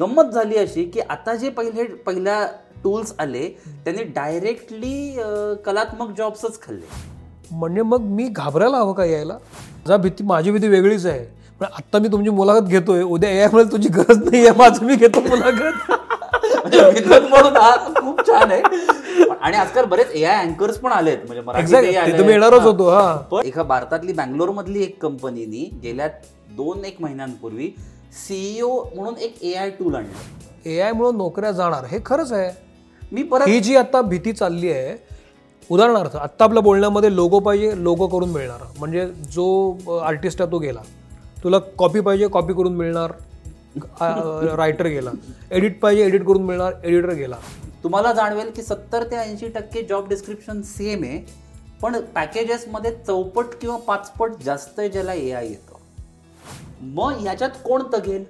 गंमत झाली अशी की आता जे पहिल्या टूल्स आले त्याने डायरेक्टली कलात्मक जॉब्सच खाल्ले. म्हणजे मग मी घाबरायला हवं का यायला? माझी भीती वेगळीच आहे. पण आत्ता मी तुमची मुलाखत घेतोय, उद्या यामुळे तुझी गरज नाही आहे, माझं मी घेतो मुलाखत म्हणून. हा खूप छान आहे. आणि आजकाल बरेच AI अँकर्स पण आलेत, म्हणजे मराठी येणारच होतो. हा, एका भारतातली बँगलोर मधली एक कंपनीनी गेल्या 2-1 महिन्यांपूर्वी CEO म्हणून एक AI टूल आणलं. AI मुळे नोकऱ्या जाणार हे खरंच आहे. मी परत ही जी आता भीती चालली आहे, उदाहरणार्थ आत्ता आपल्या बोलण्यामध्ये लोगो पाहिजे, लोगो करून मिळणार. म्हणजे जो आर्टिस्ट आहे तो गेला, तुला कॉपी पाहिजे, कॉपी करून मिळणार. रायटर गेला, एडिट पाहिजे, एडिट करून मिळणार. एडिटर गेला. तुम्हाला जाणवेल की 70-80% जॉब डिस्क्रिप्शन सेम आहे, पण पॅकेजेसमध्ये 4-5 पट जास्त ज्याला AI येतो. मग याच्यात कोण तगेल?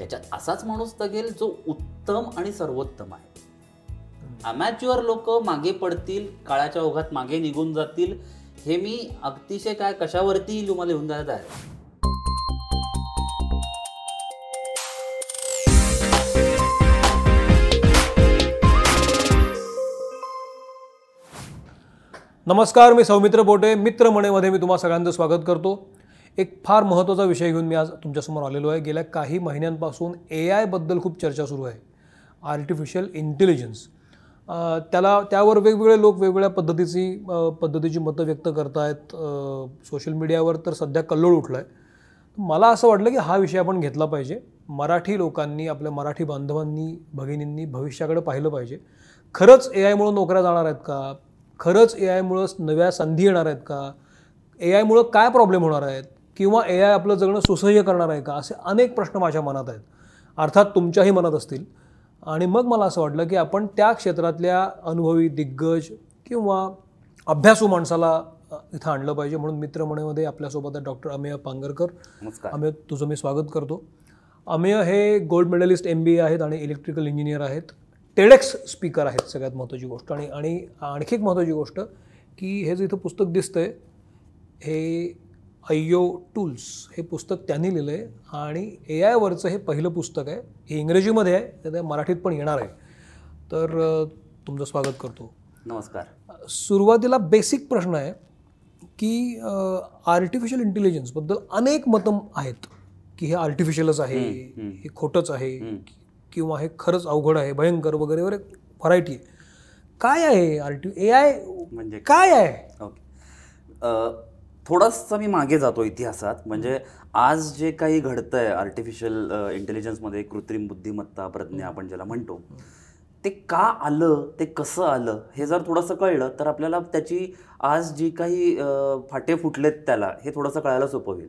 याच्यात असाच माणूस तगेल जो उत्तम आणि सर्वोत्तम आहे. अमॅच्युअर लोक मागे पडतील, काळाच्या ओघात मागे निघून जातील. हे मी अतिशय काय कशावरती तुम्हाला लिहून जायचं आहे. नमस्कार, मी सौमित्र बोटे. मित्र म्हणेमध्ये मी तुम्हा सगळ्यांचं स्वागत करतो. एक फार महत्त्वाचा विषय घेऊन मी आज तुमच्यासमोर आलेलो आहे. गेल्या काही महिन्यांपासून AI बद्दल खूप चर्चा सुरू आहे. आर्टिफिशियल इंटेलिजन्स, त्यावर वेगवेगळे लोक वेगवेगळ्या पद्धतीची मतं व्यक्त करत आहेत. सोशल मीडियावर तर सध्या कल्लोळ उठला आहे. मला असं वाटलं की हा विषय आपण घेतला पाहिजे. मराठी लोकांनी, आपल्या मराठी बांधवांनी, भगिनींनी भविष्याकडे पाहिलं पाहिजे. खरंच AI मुळे नोकऱ्या जाणार आहेत का? खरंच AI मुळे नव्या संधी येणार आहेत का? AI मुळे काय प्रॉब्लेम होणार आहेत? किंवा AI आपलं जगणं सुसह्य करणार आहे का? असे अनेक प्रश्न माझ्या मनात आहेत, अर्थात तुमच्याही मनात असतील. आणि मग मला असं वाटलं की आपण त्या क्षेत्रातल्या अनुभवी दिग्गज किंवा अभ्यासू माणसाला इथं आणलं पाहिजे. म्हणून मित्रमंडळामध्ये आपल्यासोबत डॉक्टर अमेय पांगरकर. अमेय, तुझं मी स्वागत करतो. अमेय हे गोल्ड मेडलिस्ट MBA आहेत आणि इलेक्ट्रिकल इंजिनियर आहेत. TEDx स्पीकर आहेत, सगळ्यात महत्त्वाची गोष्ट. आणि आणि आणखी एक महत्त्वाची गोष्ट की हे जे इथं पुस्तक दिसतंय हे IO टूल्स, हे पुस्तक त्यांनी लिहिलं आहे. आणि AI वरचं हे पहिलं पुस्तक आहे. हे इंग्रजीमध्ये आहे, ते मराठीत पण येणार आहे. तर तुमचं स्वागत करतो. नमस्कार. सुरुवातीला बेसिक प्रश्न आहे की आर्टिफिशियल इंटेलिजन्सबद्दल अनेक मतं आहेत की हे आर्टिफिशियलच आहे, हे खोटंच आहे, किंवा हे खरंच अवघड आहे, भयंकर वगैरे वगैरे व्हरायटी आहे. काय आहे AI म्हणजे? काय आहे? ओके, थोडासा मी मागे जातो इतिहासात. म्हणजे आज जे काही घडतं आहे आर्टिफिशियल इंटेलिजन्समध्ये, कृत्रिम बुद्धिमत्ता, प्रज्ञा आपण ज्याला म्हणतो, ते का आलं, ते कसं आलं, हे जर थोडंसं कळलं तर आपल्याला त्याची आज जी काही फाटे फुटलेत त्याला, हे थोडंसं कळायला सोपं होईल.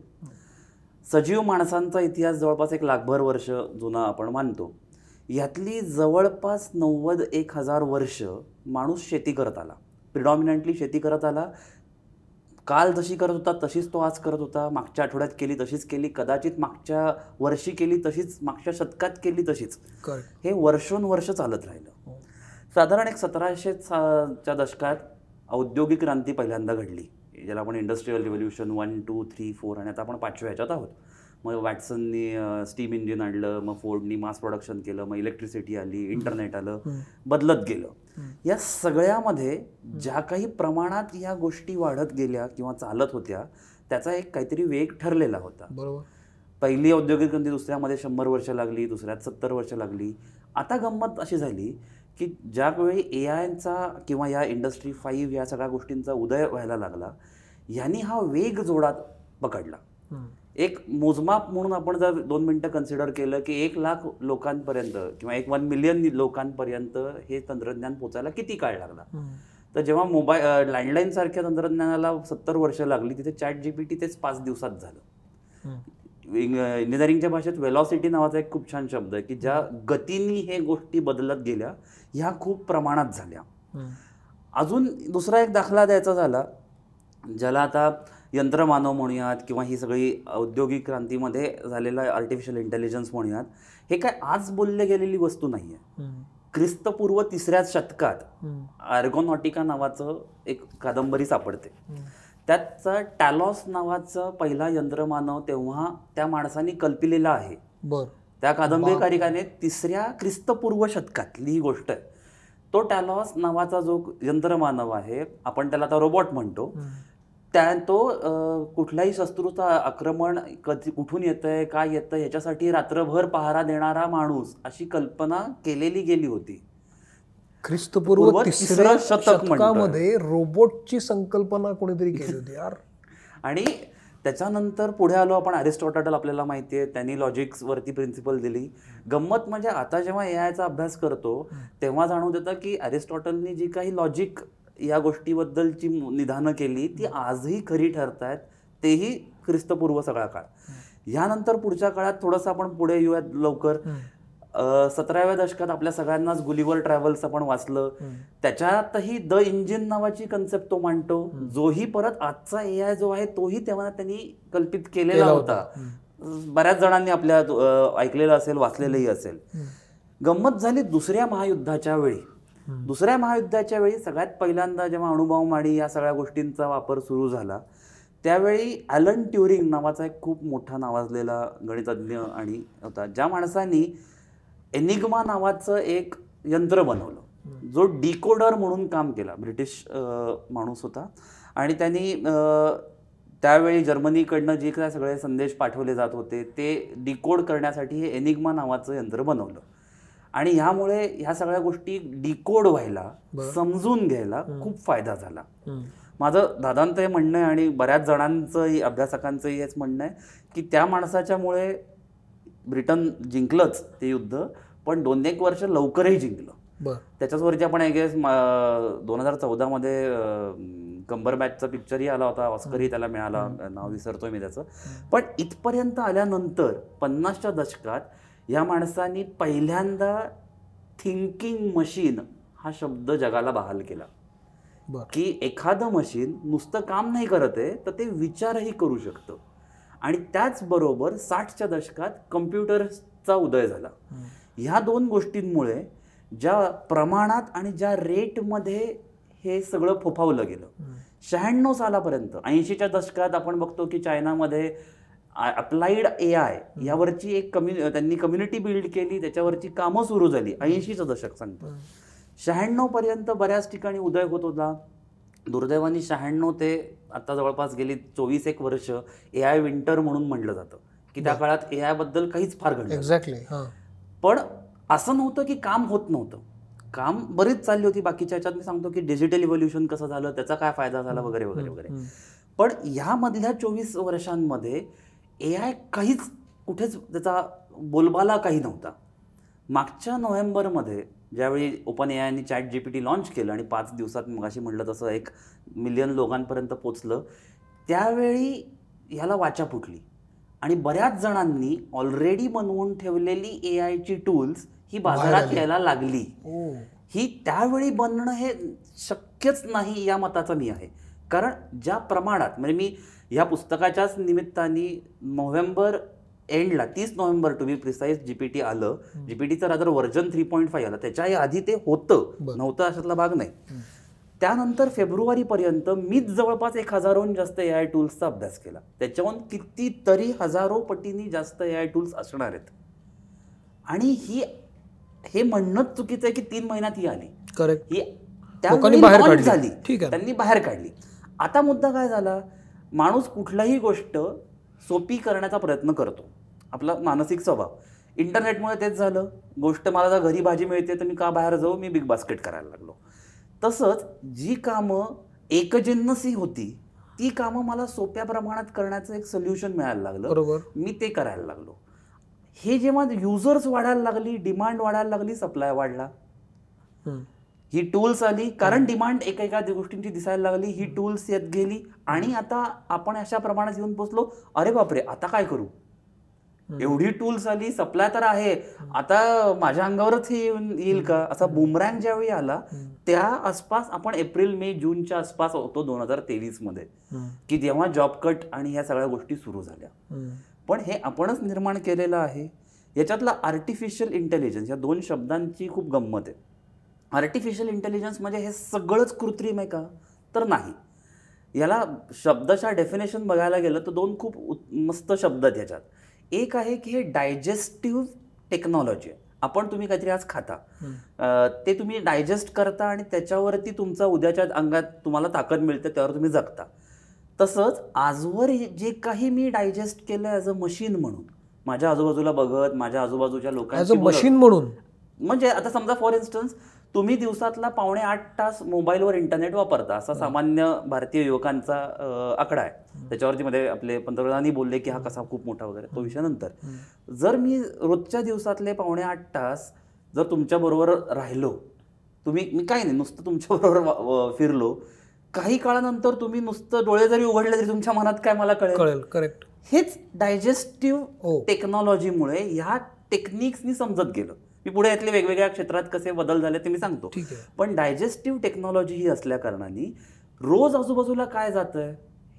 सजीव माणसांचा इतिहास जवळपास 1,00,000 वर्ष जुना आपण मानतो. यातली जवळपास 90-1,000 वर्ष माणूस शेती करत आला, प्रिडॉमिनंटली शेती करत आला. काल जशी करत होता तशीच तो आज करत होता, मागच्या आठवड्यात केली तशीच केली, कदाचित मागच्या वर्षी केली तशीच, मागच्या शतकात केली तशीच. हे वर्षोनवर्ष चालत राहिलं. साधारण 1700च्या दशकात औद्योगिक क्रांती पहिल्यांदा घडली, ज्याला आपण इंडस्ट्रियल रिव्होल्युशन 1, 2, 3, 4 आणि आता आपण 5व्या ह्याच्यात आहोत. मग वॅटसननी स्टीम इंजिन आणलं, मग फोर्डनी मास प्रोडक्शन केलं, मग इलेक्ट्रिसिटी आली, इंटरनेट आलं, बदलत गेलं. या सगळ्यामध्ये ज्या काही प्रमाणात या गोष्टी वाढत गेल्या किंवा चालत होत्या त्याचा एक काहीतरी वेग ठरलेला होता. बरोबर. पहिली औद्योगिक क्रांती, दुसऱ्यामध्ये 100 वर्ष लागली, दुसऱ्यात 70 वर्ष लागली. आता गंमत अशी झाली की ज्यावेळी AIचा किंवा या इंडस्ट्री 5 या सगळ्या गोष्टींचा उदय व्हायला लागला, यांनी हा वेग जोडात पकडला. एक मोजमाप म्हणून आपण जर 2 मिनटं कन्सिडर केलं की 1,00,000 लोकांपर्यंत किंवा 1 मिलियन लोकांपर्यंत हे तंत्रज्ञान पोचायला किती काळ लागला. तर जेव्हा मोबाईल लँडलाईन सारख्या तंत्रज्ञानाला 70 वर्ष लागली, तिथे ChatGPT तेच 5 दिवसात झालं. इंजिनिअरिंगच्या भाषेत वेलॉसिटी नावाचा एक खूप छान शब्द आहे की ज्या गतीने हे गोष्टी बदलत गेल्या ह्या खूप प्रमाणात झाल्या. अजून दुसरा एक दाखला द्यायचा झाला, ज्याला आता यंत्रमानव म्हणूयात किंवा ही सगळी औद्योगिक क्रांतीमध्ये झालेला आर्टिफिशियल इंटेलिजन्स म्हणूयात, हे काय आज बोलले गेलेली वस्तू नाही आहे. ख्रिस्तपूर्व 3ऱ्या शतकात आर्गोनॉटिका नावाचं एक कादंबरी सापडते. त्याचा टॅलॉस नावाचा पहिला यंत्रमानव तेव्हा त्या माणसाने कल्पिलेला आहे. त्या कादंबरीकाराने 3ऱ्या ख्रिस्तपूर्व शतकातली ही गोष्ट आहे. तो टॅलॉस नावाचा जो यंत्रमानव आहे, आपण त्याला आता रोबोट म्हणतो, तो कुठल्याही शत्रूचा आक्रमण कधी कुठून येतंय काय येतं याच्यासाठी रात्रभर पहारा देणारा माणूस अशी कल्पना केलेली गेली होती. ख्रिस्तपूर्व 3ऱ्या शतकामध्ये रोबोटची संकल्पना कोणीतरी केली होती यार. आणि त्याच्यानंतर पुढे आलो आपण, अरिस्टॉटल आपल्याला माहिती आहे, त्यांनी लॉजिक्सवरती प्रिन्सिपल दिली. गंमत म्हणजे आता जेव्हा एआयचा अभ्यास करतो तेव्हा जाणून देतं की अरिस्टॉटलनी जी काही लॉजिक या गोष्टीबद्दलची निधानं केली ती आजही खरी ठरत आहेत, तेही ख्रिस्तपूर्व सगळा काळ. ह्यानंतर पुढच्या काळात थोडंसं आपण पुढे येऊयात लवकर. 17व्या दशकात आपल्या सगळ्यांनाच गुलिव्हर ट्रॅव्हल्स आपण वाचलं. त्याच्यातही द इंजिन नावाची कन्सेप्ट तो मांडतो, जोही परत आजचा एआय जो आहे तोही तेव्हा त्यांनी कल्पित केलेला होता. बऱ्याच जणांनी आपल्या ऐकलेलं असेल, वाचलेलंही असेल. गंमत झाली दुसऱ्या महायुद्धाच्या वेळी सगळ्यात पहिल्यांदा जेव्हा अणुबाऊ माडी या सगळ्या गोष्टींचा वापर सुरू झाला त्यावेळी ॲलन ट्युरिंग नावाचा एक खूप मोठा नावाजलेला गणितज्ञ आणि होता, ज्या माणसानी एनिग्मा नावाचं एक यंत्र बनवलं, जो डिकोडर म्हणून काम केला. ब्रिटिश माणूस होता आणि त्यांनी त्यावेळी जर्मनीकडनं जे काय सगळे संदेश पाठवले जात होते ते डिकोड करण्यासाठी हे एनिग्मा नावाचं यंत्र बनवलं. आणि ह्यामुळे ह्या सगळ्या गोष्टी डिकोड व्हायला, समजून घ्यायला खूप फायदा झाला. माझं दादांचं हे म्हणणं आहे आणि बऱ्याच जणांचंही अभ्यासकांचंही हेच म्हणणं आहे की त्या माणसाच्यामुळे ब्रिटन जिंकलंच ते युद्ध, पण 2-1 वर्ष लवकरही जिंकलं. त्याच्यावरती आपण आय गेस 2014 मध्ये कंबरबॅचचा पिक्चरही आला होता, ऑस्करही त्याला मिळाला, नाव विसरतोय मी त्याचं. पण इथपर्यंत आल्यानंतर 50च्या दशकात या माणसांनी पहिल्यांदा थिंकिंग मशीन हा शब्द जगाला बहाल केला, की एखादं मशीन नुसतं काम नाही करत आहे तर ते विचारही करू शकतं. आणि त्याचबरोबर 60च्या दशकात कम्प्युटरचा उदय झाला. ह्या दोन गोष्टींमुळे ज्या प्रमाणात आणि ज्या रेटमध्ये हे सगळं फोफावलं गेलं 96 सालापर्यंत, 80च्या दशकात आपण बघतो की चायनामध्ये अप्लाइड एआय यावरची एक त्यांनी कम्युनिटी बिल्ड केली, त्याच्यावरची कामं सुरू झाली. 80चं दशक सांगतो. 96 पर्यंत बऱ्याच ठिकाणी उदय होत होता. दुर्दैवाने 96 ते आता जवळपास गेली 24-1 वर्ष एआय विंटर म्हणून म्हटलं जातं, की त्या काळात एआय बद्दल काहीच फार घडलं. एक्झॅक्टली. पण असं नव्हतं की काम होत नव्हतं, काम बरीच चालली होती. बाकीच्या ह्याच्यात मी सांगतो की डिजिटल इव्होल्युशन कसं झालं, त्याचा काय फायदा झाला वगैरे वगैरे वगैरे. पण ह्यामधल्या 24 वर्षांमध्ये एआय काहीच कुठेच त्याचा बोलबाला काही नव्हता. मागच्या नोव्हेंबरमध्ये ज्यावेळी ओपन एआयने ChatGPT लॉन्च केलं आणि 5 दिवसात मगाशी म्हटलं तसं 1 मिलियन लोकांपर्यंत पोचलं, त्यावेळी ह्याला वाचा फुटली आणि बऱ्याच जणांनी ऑलरेडी बनवून ठेवलेली एआयची टूल्स ही बाजारात यायला लागली. ही त्यावेळी बनणं हे शक्यच नाही या मताचा मी आहे, कारण ज्या प्रमाणात, म्हणजे मी ह्या पुस्तकाच्याच निमित्ताने नोव्हेंबर एंडला 30 November to be precise GPT आलं. GPTचं रादर व्हर्जन 3.5 आलं, त्याच्याही आधी ते होतं, नव्हतं अशातला भाग नाही. त्यानंतर फेब्रुवारीपर्यंत मीच जवळपास 1,000हून जास्त एआय टूल्सचा अभ्यास केला. त्याच्याहून कितीतरी हजारो पटींनी जास्त एआय टूल्स असणार आहेत. आणि हे म्हणणंच चुकीचं आहे की 3 महिन्यात ही आली. करेक्ट. ही त्यावेळी झाली, त्यांनी बाहेर काढली. आता मुद्दा काय झाला, माणूस कुठलाही गोष्ट सोपी करण्याचा प्रयत्न करतो, आपला मानसिक स्वभाव. इंटरनेटमुळे तेच झालं. गोष्ट मला जर घरी भाजी मिळते तर मी का बाहेर जाऊ, मी बिग बास्केट करायला लागलो. तसंच जी कामं एकजिन्नसी होती ती कामं मला सोप्या प्रमाणात करण्याचं एक सोल्युशन मिळायला लागलं. बरोबर. मी ते करायला लागलो. हे जेव्हा युजर्स वाढायला लागली, डिमांड वाढायला लागली, सप्लाय वाढला, ही टूल्स आली, कारण डिमांड एका गोष्टींची दिसायला लागली, ही टूल्स येत गेली. आणि आता आपण अशा प्रमाणात येऊन पोचलो, अरे बापरे आता काय करू, एवढी टूल्स आली, सप्लाय तर आहे, आता माझ्या अंगावरच हे येईल का, असा बुमरँग ज्यावेळी आला त्या आसपास आपण एप्रिल मे जूनच्या आसपास होतो 2023 मध्ये, की जेव्हा जॉब कट आणि ह्या सगळ्या गोष्टी सुरू झाल्या. पण हे आपणच निर्माण केलेलं आहे. याच्यातला आर्टिफिशियल इंटेलिजन्स या दोन शब्दांची खूप गंमत आहे. आर्टिफिशियल इंटेलिजन्स म्हणजे हे सगळंच कृत्रिम आहे का, तर नाही. याला शब्दाच्या डेफिनेशन बघायला गेलं तर दोन खूप मस्त शब्द आहेत याच्यात. एक आहे की हे डायजेस्टिव्ह टेक्नॉलॉजी, आपण तुम्ही काहीतरी आज खाता, ते तुम्ही डायजेस्ट करता आणि त्याच्यावरती तुमचा उद्याच्या अंगात तुम्हाला ताकद मिळते, त्यावर तुम्ही जगता. तसंच आजवर जे काही मी डायजेस्ट केलं ॲज अ मशीन म्हणून, माझ्या आजूबाजूला बघत, माझ्या आजूबाजूच्या लोकांना मशीन म्हणून, म्हणजे आता समजा फॉर इन्स्टन्स तुम्ही दिवसातला 7.5 तास मोबाईलवर इंटरनेट वापरता, असा सामान्य भारतीय युवकांचा आकडा आहे. त्याच्यावरती मध्ये आपले पंतप्रधानांनी बोलले की हा कसा खूप मोठा वगैरे, तो विषय नंतर. जर मी रोजच्या दिवसातले 7.5 तास जर तुमच्याबरोबर राहिलो, मी काही नाही नुसतं तुमच्याबरोबर फिरलो, काही काळानंतर तुम्ही नुसतं डोळे जरी उघडले तरी तुमच्या मनात काय मला कळेल. करेक्ट. हेच डायजेस्टिव्ह टेक्नॉलॉजीमुळे ह्या टेक्निक्सनी समजत गेलं. मी पुढे यातले वेगवेगळ्या क्षेत्रात कसे बदल झाले ते मी सांगतो, पण डायजेस्टिव्ह टेक्नॉलॉजी ही असल्या कारणाने रोज आजूबाजूला काय जातंय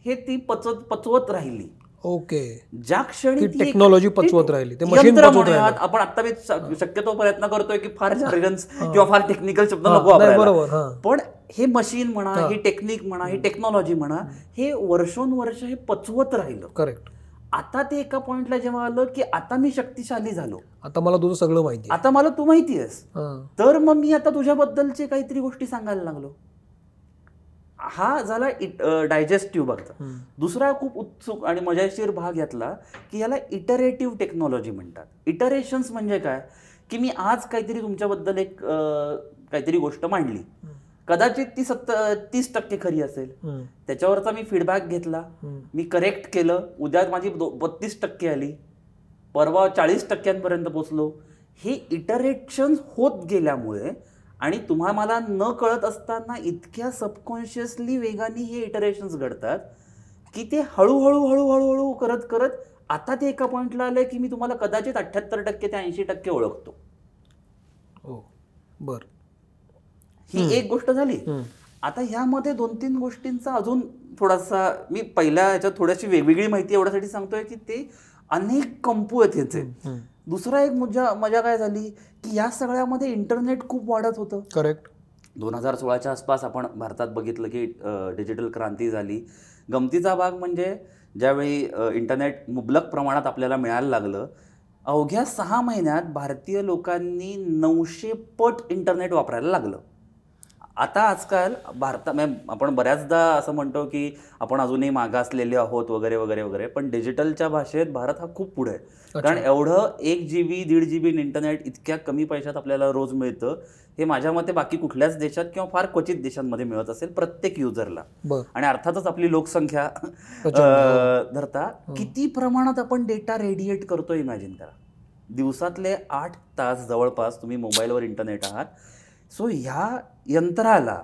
हे ती पचवत राहिली. ओके. ज्या क्षणी टेक्नॉलॉजी पचवत राहिली, आपण आता शक्यतो प्रयत्न करतोय की फार जार्गन्स किंवा फार टेक्निकल शब्द नको वापरायला, पण हे मशीन म्हणा, हे टेक्निक म्हणा, ही टेक्नॉलॉजी म्हणा, हे वर्षोनुवर्ष हे पचवत राहिलं. करेक्ट. आता ते एका पॉइंटला जेव्हा आलं की आता मी शक्तिशाली झालो, आता मला तुझं सगळं माहिती, आता मला तू माहिती आहेस, तर मग मी आता तुझ्याबद्दलचे काहीतरी गोष्टी सांगायला लागलो. हा झाला डायजेस्टिव्ह भागचा. दुसरा खूप उत्सुक आणि मजेशीर भाग यातला की याला इटरेटिव्ह टेक्नॉलॉजी म्हणतात. इटरेशन्स म्हणजे काय, की मी आज काहीतरी तुमच्याबद्दल एक काहीतरी गोष्ट मांडली, कदाचित ती 30% खरी असेल, त्याच्यावरचा मी फीडबॅक घेतला, मी करेक्ट केलं, उद्या माझी 32% आली, परवा 40% पोचलो. हे इटरेशन होत गेल्यामुळे आणि तुम्हाला मला न कळत असताना इतक्या सबकॉन्शियसली वेगाने हे इटरेशन्स घडतात की ते हळूहळू हळूहळू करत करत आता ते एका पॉईंटला आलं की मी तुम्हाला कदाचित 78% ते 80% ओळखतो. हो, बरं. ही एक गोष्ट झाली. आता ह्यामध्ये 2-3 गोष्टींचा अजून थोडासा मी पहिल्या ह्याच्यात थोडीशी वेगवेगळी माहिती एवढ्यासाठी सांगतोय की ते अनेक कंपू आहेत ह्याचे. दुसरा एक मजा काय झाली की या सगळ्यामध्ये इंटरनेट खूप वाढत होतं. करेक्ट. 2016 आसपास आपण भारतात बघितलं की डिजिटल क्रांती झाली. गमतीचा भाग म्हणजे ज्यावेळी इंटरनेट मुबलक प्रमाणात आपल्याला मिळायला लागलं, अवघ्या 6 महिन्यात भारतीय लोकांनी 900 पट इंटरनेट वापरायला लागलं. आता आजकाल आपण बऱ्याचदा असं म्हणतो की आपण अजूनही मागासलेले आहोत वगैरे वगैरे वगैरे, पण डिजिटलच्या भाषेत भारत हा खूप पुढे आहे. कारण एवढं 1 GB 1.5 GB इंटरनेट इतक्या कमी पैशात आपल्याला रोज मिळतं, हे माझ्या मते बाकी कुठल्याच देशात किंवा फार क्वचित देशांमध्ये मिळत असेल प्रत्येक युजरला. आणि अर्थातच आपली लोकसंख्या धरता किती प्रमाणात आपण डेटा रेडिएट करतो इमॅजिन करा. दिवसातले 8 तास जवळपास तुम्ही मोबाईलवर इंटरनेट आहात. सो ह्या यंत्राला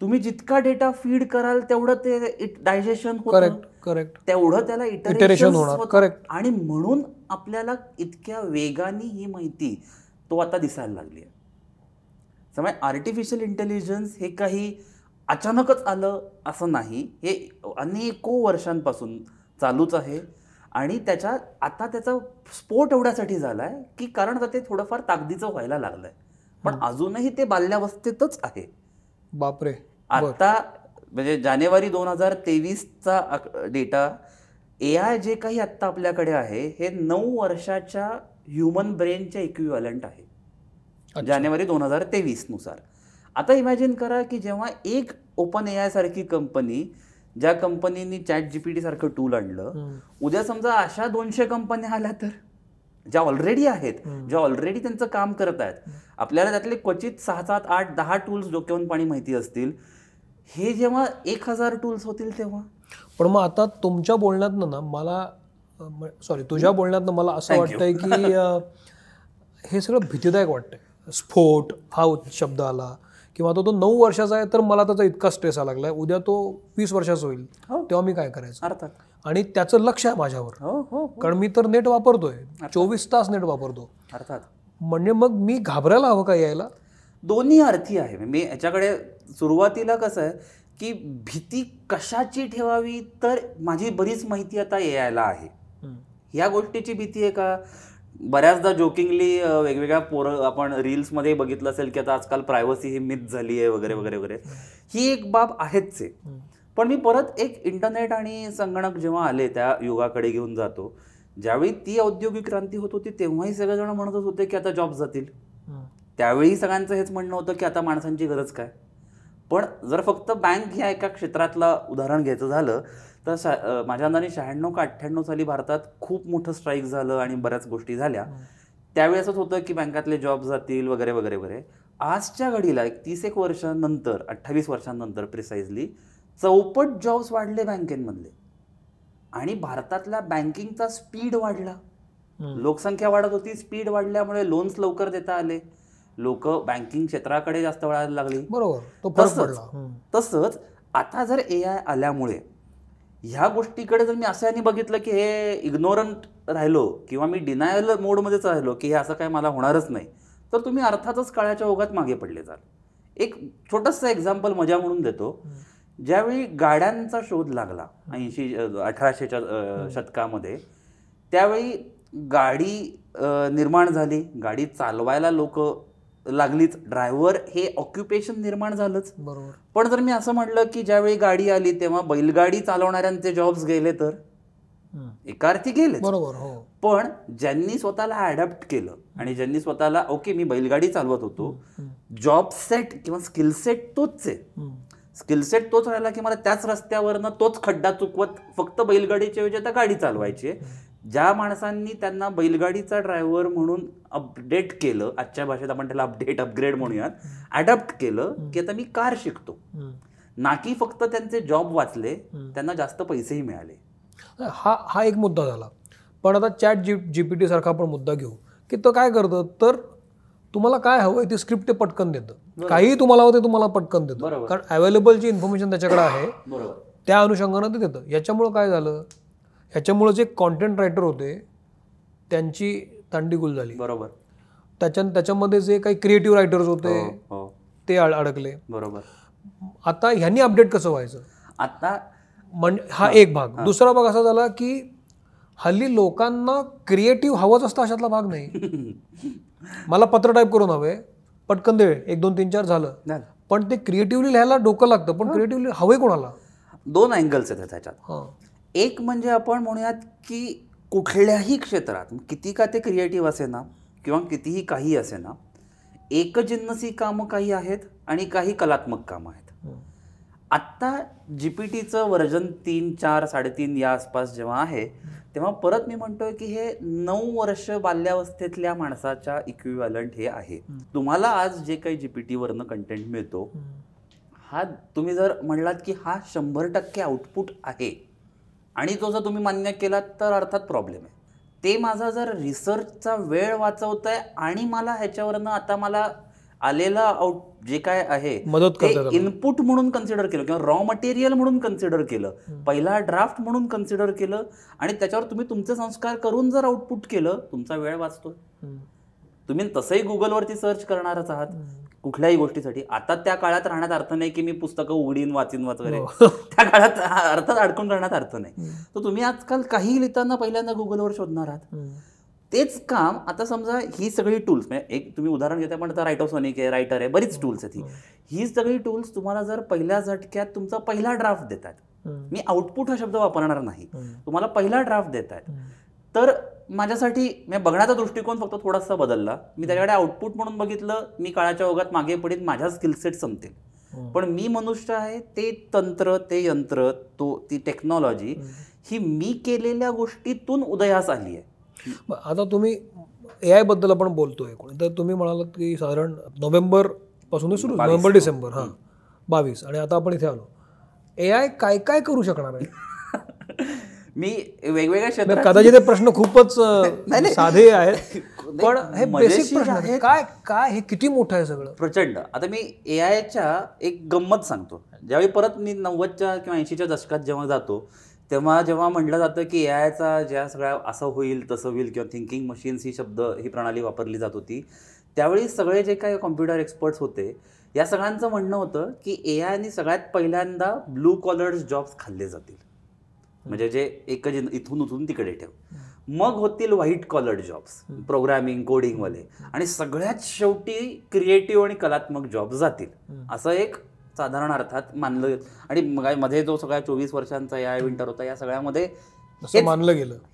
तुम्ही जितका डेटा फीड कराल तेवढं ते डायजेशन होतं. करेक्ट. तेवढं त्याला इटरेशन होणार. करेक्ट. आणि म्हणून आपल्याला इतक्या वेगाने ही माहिती तो आता दिसायला लागली आहे. त्यामुळे आर्टिफिशियल इंटेलिजन्स हे काही अचानकच आलं असं नाही, हे अनेको वर्षांपासून चालूच आहे. आणि त्याचा स्फोट एवढ्यासाठी झालाय की कारण ते थोडंफार ताकदीचं व्हायला लागलंय, पण अजूनही ते बाल्यावस्थेतच आहे. बापरे. आता म्हणजे जानेवारी 2023चा डेटा, AI जे काही आत्ता आपल्याकडे आहे हे 9 वर्षाच्या ह्युमन ब्रेनच्या इक्विव्हॅलंट आहे जानेवारी 2023 नुसार. आता इमॅजिन करा की जेव्हा एक OpenAI सारखी कंपनी, ज्या कंपनीनी ChatGPT सारखं टूल आणलं, उद्या समजा अशा 200 कंपन्या आल्या तर, ज्या ऑलरेडी आहेत, ज्या ऑलरेडी त्यांचं काम करत आहेत, आपल्याला त्यातले क्वचित 6, 7, 8, 10 टूल्स डोक्यावरून पाणी माहिती असतील. हे जेव्हा 1000 टूल्स होतील तेव्हा. पण मग आता तुमच्या बोलण्यातनं ना मला तुझ्या बोलण्यातनं मला असं वाटतंय की हे सगळं भीतीदायक वाटतंय. स्फोट हा शब्द आला, किंवा तो 9 वर्षाचा आहे तर मला त्याचा इतका स्ट्रेस आला लागलाय, उद्या तो 20 वर्षाचा होईल तेव्हा मी काय करायचं. अर्थात. आणि त्याचं लक्ष आहे माझ्यावर, कारण मी तर नेट वापरतोय, 24 तास नेट वापरतो. अर्थात. म्हणजे मग मी घाबरायला हवं का यायला? दोन्ही अर्थी आहे. मी याच्याकडे सुरुवातीला कसं आहे की भीती कशाची ठेवावी, तर माझी बरीच माहिती आता यायला आहे ह्या गोष्टीची भीती आहे का? बऱ्याचदा जोकिंगली वेगवेगळ्या पोरं आपण रील्समध्ये बघितलं असेल की आता आजकाल प्रायव्हसी ही मिथ झाली आहे वगैरे वगैरे वगैरे. ही एक बाब आहेच आहे. पण मी परत एक इंटरनेट आणि संगणक जेव्हा आले त्या युगाकडे घेऊन जातो, ज्यावेळी ती औद्योगिक क्रांती होत होती तेव्हाही सगळेजण म्हणतच होते की आता जॉब जातील. त्यावेळी सगळ्यांचं हेच म्हणणं होतं की आता माणसांची गरज काय. पण जर फक्त बँक ह्या एका क्षेत्रातला उदाहरण घ्यायचं झालं तर माझ्या अंदाने 96 का 98 साली भारतात खूप मोठं स्ट्राईक झालं आणि बऱ्याच गोष्टी झाल्या. त्यावेळी असंच होतं की बँकातले जॉब जातील वगैरे वगैरे वगैरे. आजच्या घडीला 31 वर्षांनंतर 28 वर्षांनंतर प्रिसाइजली 4 पट जॉब्स वाढले बँकेमधले आणि भारतातल्या बँकिंगचा स्पीड वाढला. लोकसंख्या वाढत होती, स्पीड वाढल्यामुळे लोन्स लवकर देता आले, लोक बँकिंग क्षेत्राकडे जास्त वळायला लागली. बरोबर. तसंच आता जर AI आल्यामुळे ह्या गोष्टीकडे जर मी असं बघितलं की हे इग्नोरंट राहिलो किंवा मी डिनायल मोडमध्येच राहिलो की हे असं काय मला होणारच नाही, तर तुम्ही अर्थातच काळाच्या ओघात मागे पडले जाल. एक छोटंसं एक्झाम्पल मजा म्हणून देतो. ज्यावेळी गाड्यांचा शोध लागला 1800च्या शतकामध्ये, त्यावेळी गाडी निर्माण झाली, गाडी चालवायला लोक लागलीच, ड्रायव्हर हे ऑक्युपेशन निर्माण झालंच. बरोबर. पण जर मी असं म्हटलं की ज्यावेळी गाडी आली तेव्हा बैलगाडी चालवणाऱ्यांचे जॉब्स गेले तर एका अर्थी गेले. बरोबर. हो. पण ज्यांनी स्वतःला अडॅप्ट केलं आणि ज्यांनी स्वतःला ओके मी बैलगाडी चालवत होतो, जॉब सेट किंवा स्किल सेट तोच आहे, स्किल सेट तोच राहिला की मला त्याच रस्त्यावरनं तोच खड्डा चुकवत फक्त बैलगाडीच्या ऐवजी आता गाडी चालवायची. ज्या माणसांनी त्यांना बैलगाडीचा ड्रायव्हर म्हणून अपडेट केलं, आजच्या भाषेत आपण त्याला अपडेट अपग्रेड म्हणूयात, अडॅप्ट केलं की आता मी कार शिकतो, ना की फक्त त्यांचे जॉब वाचले, त्यांना जास्त पैसेही मिळाले. हा एक मुद्दा झाला. पण आता ChatGPT सारखा आपण मुद्दा घेऊ की तो काय करतं तर तुम्हाला काय हवं ते स्क्रिप्ट ते पटकन देतं, काहीही तुम्हाला हवं ते तुम्हाला पटकन देतं, कारण अवेलेबल जी इन्फॉर्मेशन त्याच्याकडे आहे त्या अनुषंगानं ते देतं. याच्यामुळं काय झालं, ह्याच्यामुळे जे कॉन्टेंट रायटर होते त्यांची तांडीगुल झाली. बरोबर. त्याच्यामध्ये जे काही क्रिएटिव्ह रायटर्स होते ते अडकले. बरोबर. आता ह्यांनी अपडेट कसं व्हायचं आता म्हणजे हा एक भाग. दुसरा भाग असा झाला की हल्ली लोकांना क्रिएटिव्ह हवंच असतं अशातला भाग नाही. मला पत्र टाईप करून हवे, पटकन दे, 1 2 3 4 झालं. पण ते क्रिएटिव्हली लिहायला डोकं लागतं. पण क्रिएटिव्हली हवे कोणाला? 2 अँगल्स आहेत त्याच्यात. एक म्हणजे आपण म्हणूयात की कुठल्याही क्षेत्रात किती का ते क्रिएटिव्ह असे ना किंवा कितीही काही असे ना, एकजिन्नसी कामं काही आहेत आणि काही कलात्मक कामं आहेत. आत्ता GPT चं वर्जन 3 4 साडेतीन या आसपास जेव्हा आहे तेव्हा परत मी म्हणतोय की हे 9 वर्ष बाल्यावस्थेतल्या माणसाच्या इक्विव्हॅलंट हे आहे. तुम्हाला आज जे काही GPT वरनं कंटेंट मिळतो हा तुम्ही जर म्हणलात की हा 100% आउटपुट आहे आणि तो जर तुम्ही मान्य केलात तर अर्थात प्रॉब्लेम आहे. ते माझा जर रिसर्चचा वेळ वाचवत आहे आणि मला ह्याच्यावरनं आता मला आलेला आउट जे काय आहे ते इनपुट म्हणून कन्सिडर केलं किंवा रॉ मटेरियल म्हणून कन्सिडर केलं, पहिला ड्राफ्ट म्हणून कन्सिडर केलं आणि त्याच्यावर तुम्ही तुमचे संस्कार करून जर आउटपुट केलं, तुमचा वेळ वाचतो. तुम्ही तसंही गुगलवरती सर्च करणारच आहात कुठल्याही गोष्टीसाठी. आता त्या काळात राहण्यात अर्थ नाही की मी पुस्तकं उघडीन वाचीन वगैरे, त्या काळात अर्थात अडकून राहण्यात अर्थ नाही. तर तुम्ही आजकाल काही लिहिताना पहिल्यांदा गुगलवर शोधणार आहात. तेच काम आता समजा ही सगळी टूल्स, एक तुम्ही उदाहरण घेता पण आता रायटोसॉनिक आहे, रायटर आहे, बरीच टूल्स आहेत. ही सगळी टूल्स तुम्हाला जर पहिल्या झटक्यात तुमचा पहिला ड्राफ्ट देतात, मी आउटपुट हा शब्द वापरणार नाही, तुम्हाला पहिला ड्राफ्ट देतात, तर माझ्यासाठी मी बघण्याचा दृष्टिकोन फक्त थोडासा बदलला. मी त्याच्याकडे आउटपुट म्हणून बघितलं, मी काळाच्या ओघात मागे पडीत, माझ्या स्किलसेट संपतील. पण मी मनुष्य आहे, ते तंत्र, ते यंत्र, ती टेक्नॉलॉजी ही मी केलेल्या गोष्टीतून उदयास आली आहे. आता तुम्ही AI बद्दल आपण बोलतोय कोणी, तर तुम्ही म्हणालात की साधारण नोव्हेंबरपासून सुरू, नोव्हेंबर डिसेंबर 22 आणि आता आपण इथे आलो. AI काय काय करू शकणार आहे? मी वेगवेगळ्या क्षेत्रात कदाचित हे प्रश्न खूपच साधे आहेत, पण हे बेसिक प्रश्न आहे. काय काय हे किती मोठं आहे सगळं, प्रचंड. आता मी AIच्या एक गंमत सांगतो. ज्यावेळी परत मी 90च्या किंवा 80च्या दशकात जेव्हा जातो तेव्हा जेव्हा म्हटलं जातं की AIचा ज्या सगळ्या असं होईल तसं होईल किंवा थिंकिंग मशीन्स ही शब्द ही प्रणाली वापरली जात होती, त्यावेळी सगळे जे काही कॉम्प्युटर एक्सपर्ट्स होते या सगळ्यांचं म्हणणं होतं की AIने सगळ्यात पहिल्यांदा ब्लू कॉलर्स जॉब्स खाल्ले जातील, म्हणजे जे एक इथून उथून तिकडे ठेव, मग होतील व्हाईट कॉलर जॉब्स, प्रोग्रामिंग, कोडिंगवाले, आणि सगळ्यात शेवटी क्रिएटिव्ह आणि कलात्मक जॉब जातील, असं एक साधारण अर्थात मानलं. आणि मग मध्ये जो सगळ्या 24 वर्षांचा या विंटर होता या सगळ्यामध्ये हेच मानलं गेलं.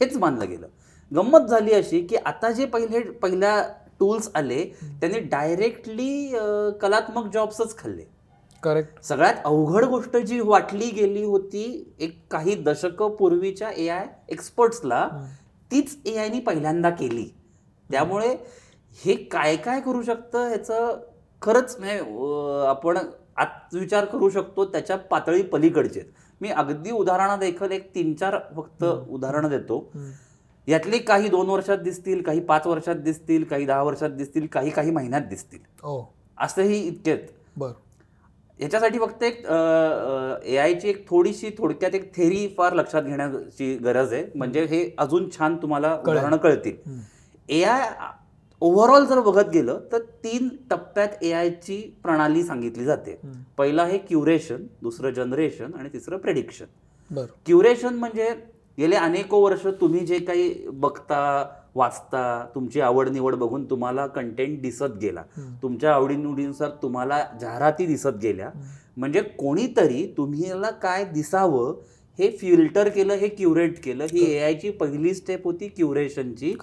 गंमत झाली अशी की आता जे पहिल्या टूल्स आले त्यांनी डायरेक्टली कलात्मक जॉब्सच खाल्ले. करेक्ट. सगळ्यात अवघड गोष्ट जी वाटली गेली होती एक काही दशकं पूर्वीच्या ए आय एक्सपर्ट्सला, तीच ए आयनी पहिल्यांदा केली. त्यामुळे हे काय काय करू शकतं ह्याचं खरंच म्हणजे आपण आत विचार करू शकतो त्याच्या पातळी पलीकडचे. मी अगदी उदाहरणं देखील एक 3-4 फक्त उदाहरणं देतो. यातली काही 2 वर्षात दिसतील, काही 5 वर्षात दिसतील, काही 10 वर्षात दिसतील, काही काही महिन्यात दिसतील, असंही इतकेत. याच्यासाठी फक्त एक ए आयची एक थोडक्यात एक थेअरी फार लक्षात घेण्याची गरज आहे, म्हणजे हे अजून छान तुम्हाला उदाहरणं कळतील. ए आय ओव्हरऑल जर बघत गेलं तर 3 टप्प्यात ए आयची प्रणाली सांगितली जाते. पहिला हे क्युरेशन, दुसरं जनरेशन आणि तिसरं प्रेडिक्शन. क्युरेशन म्हणजे गेले अनेको वर्ष तुम्ही जे काही बघता, वाचता, तुमची आवड निवड बघून तुम्हाला कंटेंट दिसत गेला, तुमच्या आवडीनिवडीनुसार तुम्हाला जाहिराती दिसत गेल्या, म्हणजे कोणीतरी तुम्हाला काय दिसावं हे फिल्टर केलं, हे क्युरेट केलं. ही ए आयची पहिली स्टेप होती क्युरेशनची,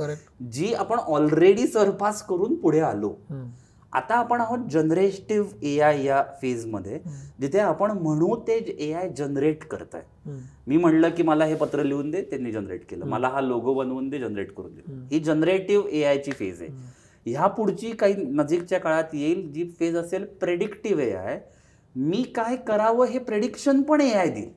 जी आपण ऑलरेडी सरपास करून पुढे आलो. आता आपण आहोत जनरेटिव्ह ए आय या फेजमध्ये, जिथे आपण म्हणू ते ए आय जनरेट करत आहे. मी म्हणलं की मला हे पत्र लिहून दे, त्यांनी जनरेट केलं. मला हा लोगो बनवून दे, जनरेट करून दे. ही जनरेटिव्ह ए आयची फेज आहे. ह्या पुढची काही नजीकच्या काळात येईल जी फेज असेल प्रेडिक्टिव्ह ए आय. मी काय करावं हे प्रेडिक्शन पण ए आय देईल,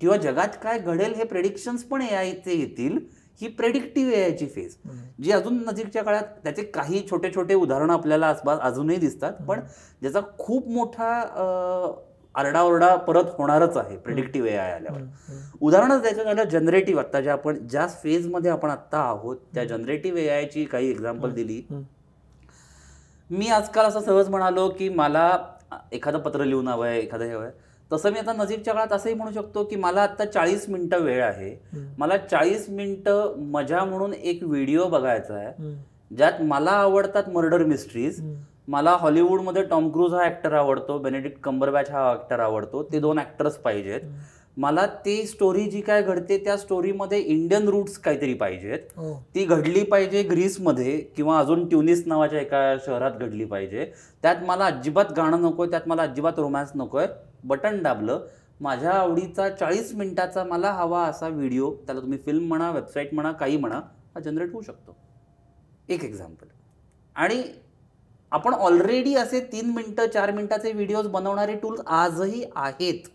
किंवा जगात काय घडेल हे प्रेडिक्शन्स पण ए आयचे येतील. ही प्रेडिक्टिव्ह ए आयची फेज, जी अजून नजीकच्या काळात त्याचे काही छोटे छोटे उदाहरणं आपल्याला आसपास अजूनही दिसतात, पण ज्याचा खूप मोठा आरडाओरडा परत होणारच आहे प्रेडिक्टिव्ह ए आय आल्यावर. उदाहरणच द्यायचं झालं जनरेटिव्ह, आत्ता ज्या आपण ज्या फेजमध्ये आपण आत्ता आहोत त्या जनरेटिव्ह ए आयची काही एक्झाम्पल दिली. मी आजकाल असं सहज म्हणालो की मला एखादं पत्र लिहून हवं आहे, एखादं हे हवं आहे, तसं मी आता नजीकच्या काळात असंही म्हणू शकतो की मला आत्ता 40 मिनिटं वेळ आहे, मला 40 मिनिटं मजा म्हणून एक व्हिडिओ बघायचा आहे ज्यात मला आवडतात मर्डर मिस्ट्रीज. मला हॉलिवूडमध्ये टॉम क्रूज हा ॲक्टर आवडतो, बेनेडिक्ट कम्बरबॅच हा ॲक्टर आवडतो, ते 2 ॲक्टर्स पाहिजेत. मला ते स्टोरी जी काय घडते त्या स्टोरीमध्ये इंडियन रूट्स काहीतरी पाहिजेत. ती घडली पाहिजे ग्रीसमध्ये किंवा अजून ट्युनिस नावाच्या एका शहरात घडली पाहिजे. त्यात मला अजिबात गाणं नको, त्यात मला अजिबात रोमॅन्स नको आहे. बटन दाबलं, माझ्या आवडीचा 40 मिनिटाचा मला हवा असा व्हिडिओ, त्याला तुम्ही फिल्म म्हणा, वेबसाईट म्हणा, काही म्हणा, हा जनरेट होऊ शकतो. एक एक्झाम्पल. आणि आपण ऑलरेडी असे 3 मिनिटं 4 मिनिटाचे व्हिडिओज बनवणारे टूल्स आजही आहेत.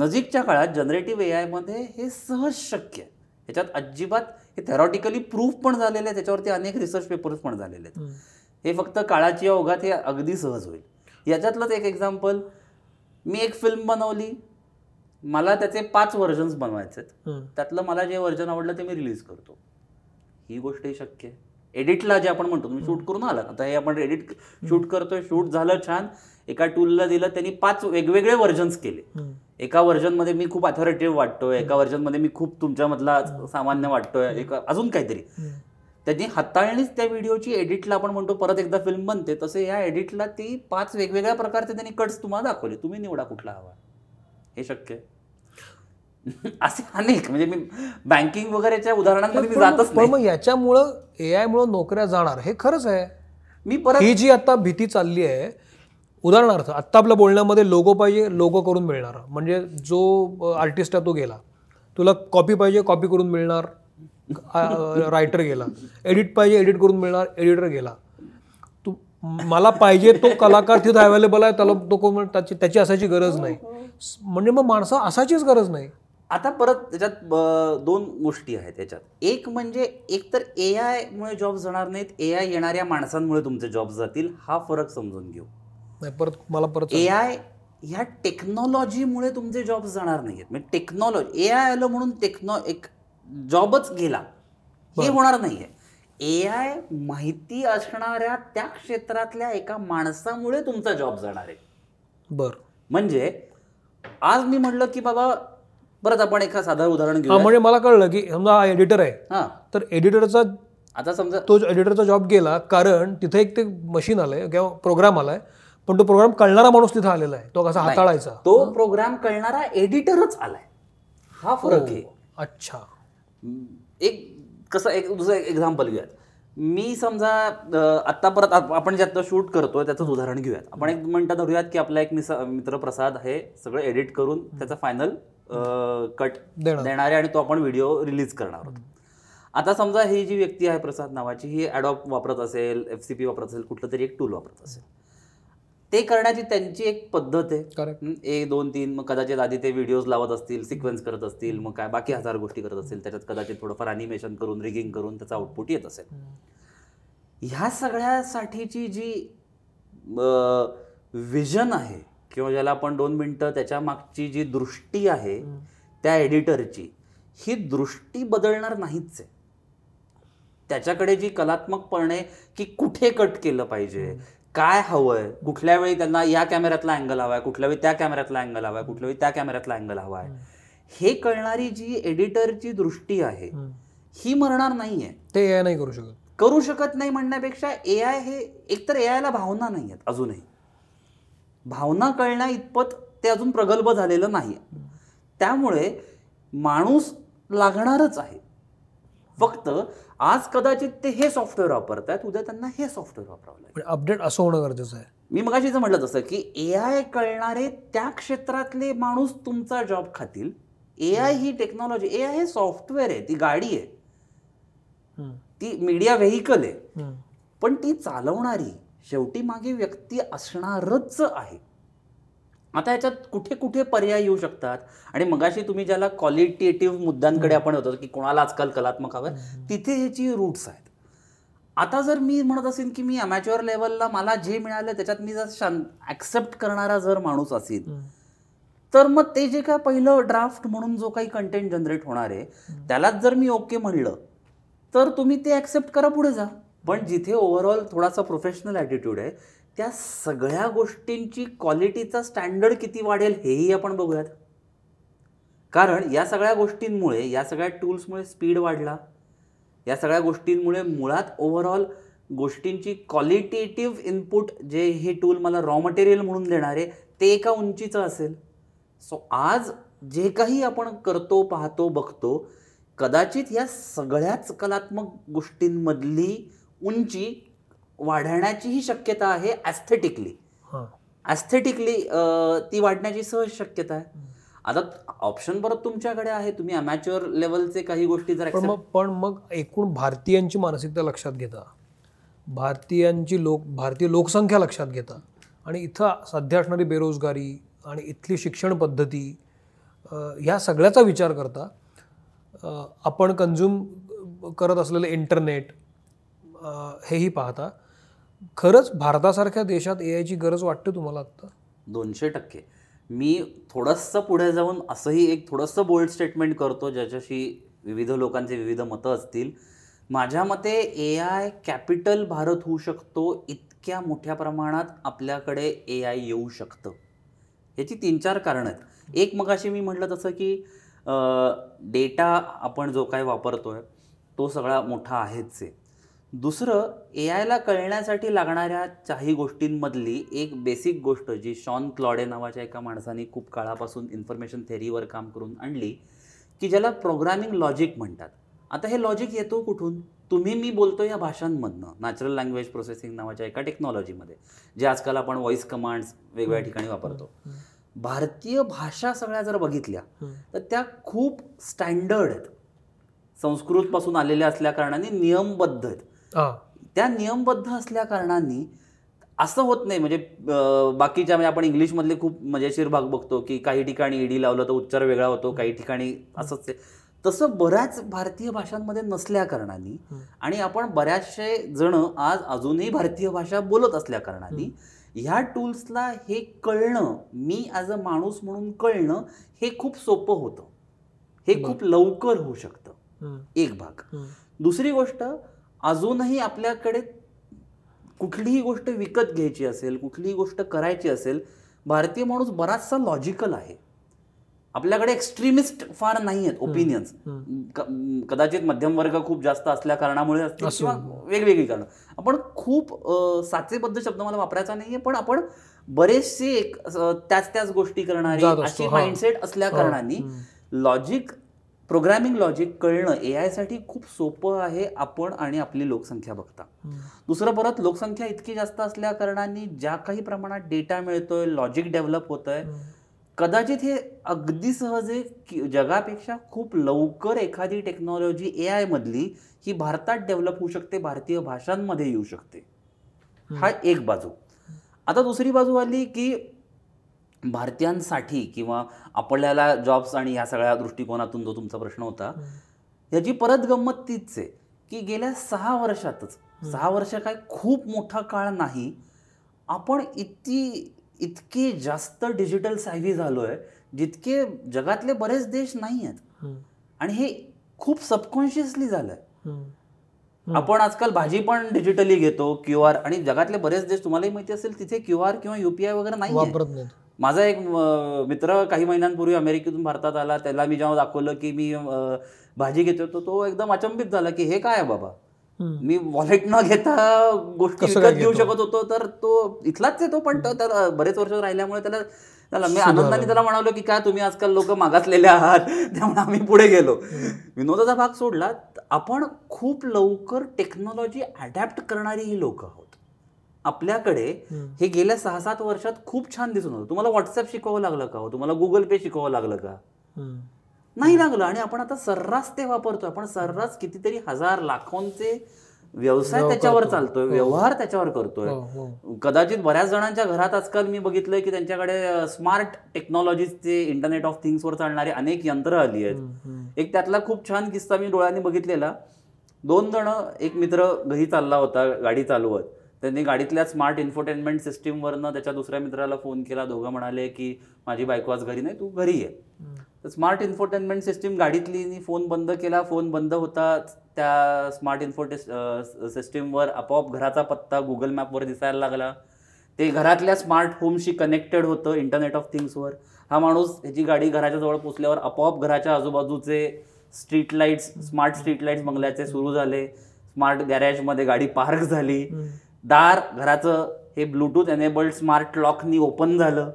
नजीकच्या काळात जनरेटिव्ह ए आयमध्ये हे सहज शक्य आहे. ह्याच्यात अजिबात हे थेरॉटिकली प्रूफ पण झालेलं आहे, त्याच्यावरती अनेक रिसर्च पेपर्स पण झालेले आहेत. हे फक्त काळाच्या ओघात हे अगदी सहज होईल. याच्यातलंच एक एक्झाम्पल, मी एक फिल्म बनवली, मला त्याचे 5 व्हर्जन्स बनवायचे आहेत, त्यातलं मला जे व्हर्जन आवडलं ते मी रिलीज करतो. ही गोष्टही शक्य आहे. एडिटला जे आपण म्हणतो, तुम्ही शूट करून आला, आता हे आपण एडिट शूट करतोय, शूट झालं छान, एका टूलला दिलं, त्यांनी 5 वेगवेगळे व्हर्जन्स केले. एका व्हर्जनमध्ये मी खूप अथॉरिटेटिव्ह वाटतोय, एका व्हर्जनमध्ये मी खूप तुमच्यामधला सामान्य वाटतोय, एका अजून काहीतरी. त्यांनी हाताळणीच त्या व्हिडिओची एडिटला आपण म्हणतो परत एकदा फिल्म बनते, तसे या एडिटला ती 5 वेगवेगळ्या प्रकारचे त्यांनी कट्स तुम्हाला दाखवले, तुम्ही निवडा कुठला हवा. हे शक्य आहे. असे अनेक, म्हणजे मी बँकिंग वगैरेच्या उदाहरणांमध्ये मी जातच नाही. मग याच्यामुळं ए आयमुळे नोकऱ्या जाणार, हे खरंच आहे. मी परत ही जी आता भीती चालली आहे, उदाहरणार्थ आत्ता आपल्या बोलण्यामध्ये लोगो पाहिजे, लोगो करून मिळणार, म्हणजे जो आर्टिस्ट आहे तो गेला. तुला कॉपी पाहिजे, कॉपी करून मिळणार, रायटर गेला. एडिट पाहिजे, एडिट करून मिळणार, एडिटर गेला. तू मला पाहिजे तो कलाकार तिथे अवेलेबल आहे, त्याला तो त्याची असायची गरज नाही, म्हणजे मग माणसं असायचीच गरज नाही. आता परत त्याच्यात 2 गोष्टी आहेत त्याच्यात. एक म्हणजे एकतर ए आय मुळे जॉब जाणार नाहीत, ए आय येणाऱ्या माणसांमुळे तुमचे जॉब जातील, हा फरक समजून घेऊ. नाही परत मला परत ए आय ह्या टेक्नॉलॉजीमुळे तुमचे जॉब जाणार नाहीत, म्हणजे टेक्नॉलॉजी ए आय आलं म्हणून एक जॉबच गेला हे होणार नाहीये. ए आय माहिती असणाऱ्या त्या क्षेत्रातल्या एका माणसामुळे तुमचा जॉब जाणार आहे. बर, म्हणजे आज मी म्हटलं की बाबा, परत आपण एका साधारण उदाहरण घेऊ, म्हणजे मला कळलं की समजा हा एडिटर आहे, हा तर एडिटरचा आता समजा तो एडिटरचा जॉब गेला, कारण तिथे एक ते मशीन आलंय किंवा प्रोग्राम आलाय, पण तो प्रोग्राम कळणारा माणूस तिथे आलेला आहे, तो कसा हाताळायचा, तो प्रोग्राम कळणारा एडिटरच आलाय, हा फरक आहे. अच्छा, एक कसं एक दुसरं एक्झाम्पल घेऊयात. मी समजा आत्ता परत आपण जे आत्ता शूट करतोय त्याचंच उदाहरण घेऊयात. आपण एक म्हणता धरूयात की आपला एक मित्र प्रसाद हे सगळं एडिट करून त्याचा फायनल कट देणार आहे आणि तो आपण व्हिडिओ रिलीज करणार आहोत. आता समजा ही जी व्यक्ती आहे प्रसाद नावाची, ही ॲडॉब वापरत असेल, FCP वापरत असेल, कुठलं तरी एक टूल वापरत असेल. ते करण्याची त्यांची एक पद्धत आहे, 1, 2, 3 मग कदाचित आधी ते व्हिडिओज लावत असतील, सिक्वेन्स करत असतील, मग काय बाकी हजार गोष्टी करत असतील, त्याच्यात कदाचित थोडंफार अॅनिमेशन करून रिगिंग करून त्याचा आउटपुट येत असेल. ह्या सगळ्यासाठीची जी विजन आहे किंवा ज्याला आपण 2 मिनटं त्याच्या मागची जी दृष्टी आहे त्या एडिटरची, ही दृष्टी बदलणार नाहीच आहे. त्याच्याकडे जी कलात्मकपणे की कुठे कट केलं पाहिजे, काय हवंय, कुठल्या वेळी त्यांना या कॅमेऱ्यातला अँगल हवाय, कुठल्या वेळी त्या कॅमेऱ्यातला अँगल हवाय, कुठल्या वेळी त्या कॅमेऱ्यातला अँगल हवाय, हे कळणारी जी एडिटरची दृष्टी आहे ही मरणार नाहीये. ते AI नाही करू शकत नाही म्हणण्यापेक्षा AI हे एकतर AIला भावना नाही आहेत, अजूनही भावना कळण्या इतपत ते अजून प्रगल्भ झालेलं नाही. त्यामुळे माणूस लागणारच आहे. फक्त आज कदाचित ते हे सॉफ्टवेअर वापरतायत, उद्या त्यांना हे सॉफ्टवेअर वापरावं लागेल. अपडेट असं होणं गरजेचं आहे. मी मगाशीचं म्हटलं तसं की AI कळणारे त्या क्षेत्रातले माणूस तुमचा जॉब खातील. AI ही टेक्नॉलॉजी, AI हे सॉफ्टवेअर आहे, ती गाडी आहे, ती मीडिया व्हेकल आहे, पण ती चालवणारी शेवटी मागे व्यक्ती असणारच आहे. आता याच्यात कुठे कुठे पर्याय येऊ शकतात आणि मगाशी तुम्ही ज्याला क्वालिटेटिव्ह मुद्द्यांकडे आपण होतो की कोणाला आजकाल कलात्मक हवं, तिथे ह्याची रूट्स आहेत. आता जर मी म्हणत असेल की मी अमॅच्युअर लेवलला मला जे मिळालं त्याच्यात मी जर ॲक्सेप्ट करणारा जर माणूस असेल तर मग ते जे काय पहिलं ड्राफ्ट म्हणून जो काही कंटेंट जनरेट होणार आहे त्यालाच जर मी ओके म्हणलं तर तुम्ही ते ॲक्सेप्ट करा, पुढे जा. पण जिथे ओव्हरऑल थोडासा प्रोफेशनल ॲटिट्यूड आहे त्या सगळ्या गोष्टींची क्वालिटीचा स्टँडर्ड किती वाढेल हेही आपण बघूयात. कारण या सगळ्या गोष्टींमुळे, या सगळ्या टूल्समुळे स्पीड वाढला, या सगळ्या गोष्टींमुळे मुळात ओव्हरऑल गोष्टींची क्वालिटेटिव्ह इनपुट जे हे टूल मला रॉ मटेरियल म्हणून देणार आहे ते एका उंचीचं असेल. सो आज जे काही आपण करतो, पाहतो, बघतो, कदाचित या सगळ्याच कलात्मक गोष्टींमधली उंची वाढण्याचीही शक्यता आहे. ॲस्थेटिकली ती वाढण्याची सहज शक्यता आहे. आता ऑप्शन परत तुमच्याकडे आहे, तुम्ही अमॅच्युअर लेवलचे काही गोष्टी जर पण मग एकूण भारतीयांची मानसिकता लक्षात घेता, भारतीय लोकसंख्या लक्षात घेता आणि इथं सध्या असणारी बेरोजगारी आणि इथली शिक्षण पद्धती ह्या सगळ्याचा विचार करता आपण कन्झ्युम करत असलेलं इंटरनेट हेही पाहता, खरंच भारतासारख्या देशात AIची गरज वाटते तुम्हाला आत्ता? 200%. मी थोडंसं पुढे जाऊन असंही एक थोडंसं बोल्ड स्टेटमेंट करतो ज्याच्याशी विविध लोकांचे विविध मतं असतील. माझ्या मते AI कॅपिटल भारत होऊ शकतो, इतक्या मोठ्या प्रमाणात आपल्याकडे AI येऊ शकतं. याची 3-4 कारणं आहेत. एक मगाशी मी म्हटलं तसं की डेटा आपण जो काय वापरतोय तो सगळा मोठा आहेच आहे. दुसरं, AIला कळण्यासाठी लागणाऱ्या काही गोष्टींमधली एक बेसिक गोष्ट जी शॉन क्लॉडे नावाच्या एका माणसाने खूप काळापासून इन्फॉर्मेशन थेअरीवर काम करून आणली, की ज्याला प्रोग्रामिंग लॉजिक म्हणतात. आता हे लॉजिक येतो कुठून? तुम्ही मी बोलतो या भाषांमधनं, नॅचरल लँग्वेज प्रोसेसिंग नावाच्या एका टेक्नॉलॉजीमध्ये, जे आजकाल आपण व्हॉइस कमांड्स वेगवेगळ्या ठिकाणी वापरतो. भारतीय भाषा सगळ्या जर बघितल्या तर त्या खूप स्टँडर्ड आहेत, संस्कृतपासून आलेल्या असल्याकारणाने नियमबद्ध आहेत. त्या नियमबद्ध असल्या कारणाने असं होत नाही, म्हणजे बाकीच्या, म्हणजे आपण इंग्लिशमधले खूप मजेशीर भाग बघतो की काही ठिकाणी ED लावलं तर उच्चार वेगळा होतो, काही ठिकाणी असंच आहे. तसं बऱ्याच भारतीय भाषांमध्ये नसल्या कारणाने आणि आपण बऱ्याचशे जण आज अजूनही भारतीय भाषा बोलत असल्या कारणाने ह्या टूल्सला हे कळणं, मी ॲज अ माणूस म्हणून कळणं, हे खूप सोपं होतं, हे खूप लवकर होऊ शकतं. एक भाग. दुसरी गोष्ट, अजूनही आपल्याकडे कुठलीही गोष्ट विकत घ्यायची असेल, कुठलीही गोष्ट करायची असेल, भारतीय माणूस बराचसा लॉजिकल आहे. आपल्याकडे एक्स्ट्रीमिस्ट फार नाही आहेत ओपिनियन्स. कदाचित मध्यमवर्ग खूप जास्त असल्या कारणामुळे असतील किंवा वेगवेगळी कारणं. आपण खूप साचेबद्ध शब्द मला वापरायचा नाही आहे, पण आपण बरेचसे एक त्याच गोष्टी करणारी अशी माइंडसेट असल्या कारणाने लॉजिक प्रोग्रॅमिंग लॉजिक कळणं एआयसाठी खूप सोपं आहे, आपण आणि आपली लोकसंख्या बघता. दुसरं परत लोकसंख्या इतकी जास्त असल्या कारणाने ज्या काही प्रमाणात डेटा मिळतोय, लॉजिक डेव्हलप होतंय, कदाचित हे अगदी सहज जगापेक्षा खूप लवकर एखादी टेक्नॉलॉजी एआय मधली ही भारतात डेव्हलप होऊ शकते, भारतीय भाषांमध्ये येऊ शकते. हा एक बाजू. आता दुसरी बाजू आली की भारतीयांसाठी किंवा आपल्याला जॉब्स आणि ह्या सगळ्या दृष्टिकोनातून जो तुमचा प्रश्न होता, ह्याची परत गंमत तीच आहे की गेल्या 6 वर्षातच 6 वर्ष काय खूप मोठा काळ नाही, आपण इतके जास्त डिजिटल सायव्ही झालोय जितके जगातले बरेच देश नाही आहेत. आणि हे खूप सबकॉन्शियसली झालंय. आपण आजकाल भाजी पण डिजिटली घेतो, क्यूआर, आणि जगातले बरेच देश तुम्हालाही माहिती असेल तिथे क्यूआर किंवा युपीआय वगैरे नाही वापरत नाही. माझा एक मित्र काही महिन्यांपूर्वी अमेरिकेतून भारतात आला, त्याला मी जेव्हा दाखवलं की मी भाजी घेतो तो एकदम अचंबित झाला की हे काय आहे बाबा, मी वॉलेट न घेता गोष्टी विकत घेऊ शकत होतो. तर तो इथलाच आहे तो, पण त्याला बरेच वर्ष राहिल्यामुळे त्याला मी आनंदाने त्याला म्हणालो की काय तुम्ही आजकाल लोक मागासलेले आहात, त्यामुळे आम्ही पुढे गेलो. विनोदाचा भाग सोडला, आपण खूप लवकर टेक्नॉलॉजी अडॅप्ट करणारी ही लोक आहोत. आपल्याकडे हे गेल्या 6-7 वर्षात खूप छान दिसून होतं. तुम्हाला व्हॉट्सअप शिकवावं लागलं का हो? तुम्हाला गुगल पे शिकवावं लागलं का? नाही लागलं. आणि आपण आता सर्रास ते वापरतो. आपण सर्रास कितीतरी हजार लाखोंचे व्यवसाय त्याच्यावर चालतोय, व्यवहार त्याच्यावर करतोय. कदाचित बऱ्याच जणांच्या घरात आजकाल मी बघितलंय की त्यांच्याकडे स्मार्ट टेक्नॉलॉजीजचे, इंटरनेट ऑफ थिंग्सवर चालणारे अनेक यंत्र आली आहेत. एक त्यातला खूप छान किस्सा मी डोळ्यांनी बघितलेला. 2 जण, एक मित्र घरी चालला होता गाडी चालवत, त्यांनी गाडीतल्या स्मार्ट इन्फोटेनमेंट सिस्टीमवरनं त्याच्या दुसऱ्या मित्राला फोन केला. दोघं म्हणाले की माझी बायको आज घरी नाही, तू घरी ये. तर स्मार्ट इन्फोटेनमेंट सिस्टीम गाडीतली फोन बंद केला, फोन बंद होता, त्या स्मार्ट सिस्टीमवर आपोआप घराचा पत्ता गुगल मॅपवर दिसायला लागला. ते घरातल्या स्मार्ट होमशी कनेक्टेड होतं इंटरनेट ऑफ थिंग्सवर. हा माणूस ह्याची गाडी घराच्या जवळ पोचल्यावर आपोआप घराच्या आजूबाजूचे street lights, smart street lights बंगल्याचे सुरू झाले. स्मार्ट गॅरेजमध्ये गाडी पार्क झाली. दार घराचं हे ब्लूटूथ एनेबल्ड स्मार्ट लॉकनी ओपन झालं.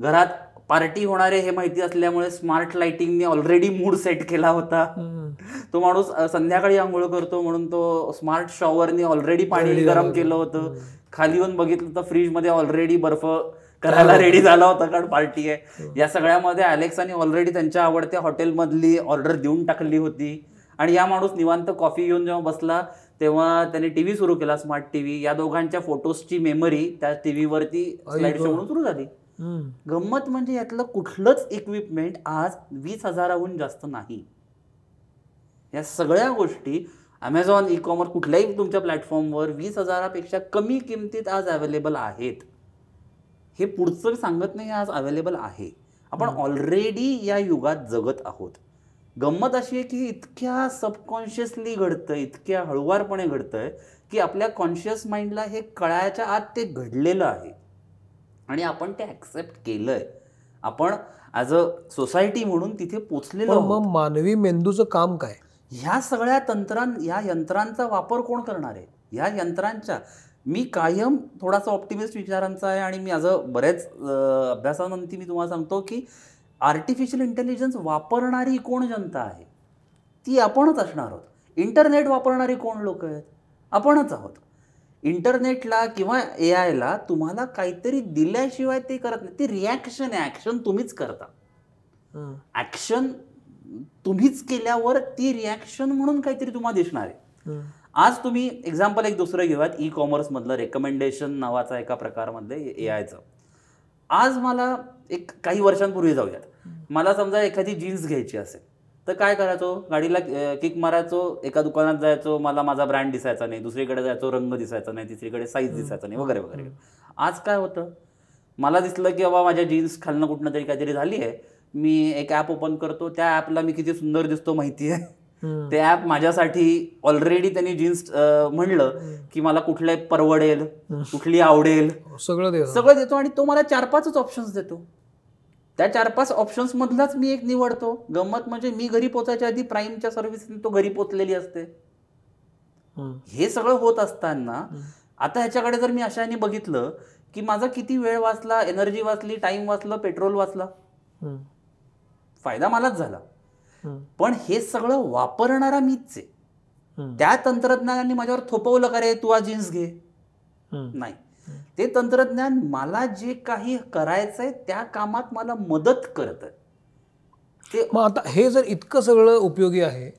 घरात पार्टी होणारे हे माहिती असल्यामुळे स्मार्ट लाइटिंगने ऑलरेडी मूड सेट केला होता. तो माणूस संध्याकाळी आंघोळ करतो म्हणून तो स्मार्ट शॉवरने ऑलरेडी पाणी गरम केलं होतं. खाली येऊन बघितलं तर फ्रीजमध्ये ऑलरेडी बर्फ करायला रेडी झाला होता, कारण पार्टी आहे. या सगळ्यामध्ये अलेक्साने ऑलरेडी त्यांच्या आवडत्या हॉटेलमधली ऑर्डर देऊन टाकली होती. आणि या माणूस निवांत कॉफी घेऊन जेव्हा बसला तेव्हा त्याने टीव्ही सुरू केला, स्मार्ट टीव्ही. या दोघांच्या फोटोजची मेमरी त्या टीव्हीवरती स्लाइड शो म्हणून सुरू झाली. गंमत म्हणजे यातलं कुठलंच इक्विपमेंट आज 20,000हून जास्त नाही. या सगळ्या गोष्टी अमेझॉन, ई कॉमर्स, कुठल्याही तुमच्या प्लॅटफॉर्मवर 20,000पेक्षा कमी किमतीत आज अवेलेबल आहेत. हे पुढचं सांगत नाही, आज अवेलेबल आहे. आपण ऑलरेडी या युगात जगत आहोत. गंमत अशी आहे की इतक्या सबकॉन्शियसली घडतं, इतक्या हळूवारपणे घडतंय की आपल्या कॉन्शियस माइंडला हे कळायच्या आत ते घडलेलं आहे आणि आपण ते ॲक्सेप्ट केलंय. आपण ॲज अ सोसायटी म्हणून तिथे पोचलेलो. मग मानवी मेंदूचं काम काय? ह्या सगळ्या ह्या यंत्रांचा वापर कोण करणार आहे? ह्या यंत्रांच्या, मी कायम थोडासा ऑप्टिमिस्ट विचारांचा आहे आणि मी ॲज अ बऱ्याच अभ्यासानंतर मी तुम्हाला सांगतो की आर्टिफिशियल इंटेलिजन्स वापरणारी कोण जनता आहे ती आपणच असणार आहोत. इंटरनेट वापरणारी कोण लोक आहेत? आपणच आहोत. इंटरनेटला किंवा ए आयला तुम्हाला काहीतरी दिल्याशिवाय ते करत नाही. ते रिॲक्शन आहे. ॲक्शन तुम्हीच करता. ॲक्शन तुम्हीच केल्यावर ती रिॲक्शन म्हणून काहीतरी तुम्हाला दिसणार आहे. आज तुम्ही एक्झाम्पल एक दुसरं घेऊयात, ई कॉमर्समधलं रेकमेंडेशन नावाचा एका प्रकारमध्ये ए आयचं. आज मला एक काही वर्षांपूर्वी जाऊयात, मला समजा एखादी जीन्स घ्यायची असेल तर काय करायचो? गाडीला किक मारायचो, एका दुकानात जायचो, मला माझा ब्रँड दिसायचा नाही, दुसरीकडे जायचो, रंग दिसायचा नाही, तिसरीकडे साईज दिसायचा नाही, वगैरे वगैरे. आज काय होतं, मला दिसलं की बाबा माझ्या जीन्स खालनं कुठनं तरी काहीतरी झाली आहे, मी एक ॲप ओपन करतो, त्या ॲपला मी किती सुंदर दिसतो माहिती आहे. ते ॲप माझ्यासाठी ऑलरेडी त्यांनी जीन्स म्हणलं की मला कुठले परवडेल, कुठली आवडेल, सगळं देतो. आणि तो मला 4-5च ऑप्शन्स देतो. त्या 4-5 ऑप्शन्स मधलाच मी एक निवडतो. गंमत म्हणजे मी घरी पोचायच्या आधी प्राईमच्या सर्व्हिसने तो घरी पोचलेली असते. हे सगळं होत असताना आता ह्याच्याकडे जर मी अशाने बघितलं की माझा किती वेळ वाचला, एनर्जी वाचली, टाइम वाचलं, पेट्रोल वाचला. फायदा मलाच झाला. पण हे सगळं वापरणारा मीच आहे. त्या तंत्रज्ञानाने माझ्यावर थोपवलं का रे तू हा जीन्स घे, नाही. ते तंत्रज्ञान मला जे काही करायचंय त्या कामात मला मदत करत. ते मग आता हे जर इतकं सगळं उपयोगी आहे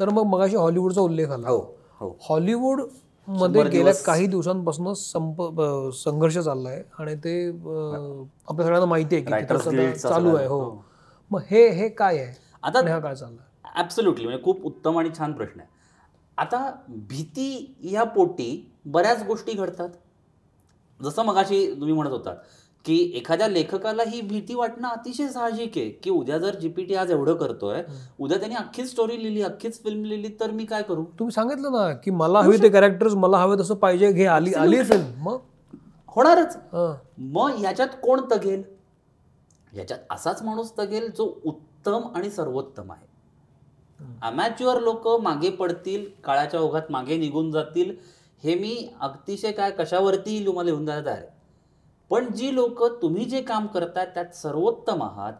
तर मग मगाशी हॉलिवूडचा उल्लेख आला. हो, हॉलिवूड मध्ये गेल्या काही दिवसांपासून संघर्ष चाललाय आणि ते आपल्या सगळ्यांना माहिती आहे की चालू आहे. हो, मग हे काय आहे आता, हा काय चाललाय? ॲब्सोल्युटली, म्हणजे खूप उत्तम आणि छान प्रश्न आहे. आता भीती या पोटी बऱ्याच गोष्टी घडतात. जसं मगाशी तुम्ही म्हणत होता की एखाद्या लेखकाला ही भीती वाटणं अतिशय साहजिक आहे की उद्या जर GPT आज एवढं करतोय, उद्या त्यांनी अख्खीच स्टोरी लिहिली, अख्खीच फिल्म लिहिली, तर मी काय करू? तुम्ही सांगितलं ना की मला हवे ते कॅरेक्टर्स, मला हवे तसं पाहिजे, घे आली आली फिल्म, मग होणारच. मग याच्यात कोण तगेल? याच्यात असाच माणूस तगेल जो उत्तम आणि सर्वोत्तम आहे. अमॅच्युअर लोक मागे पडतील, काळाच्या ओघात मागे निघून जातील, हे मी अतिशय काय कशावरती तुम्हाला लिहून जात आहे. पण जी लोक तुम्ही जे काम करताय त्यात सर्वोत्तम आहात,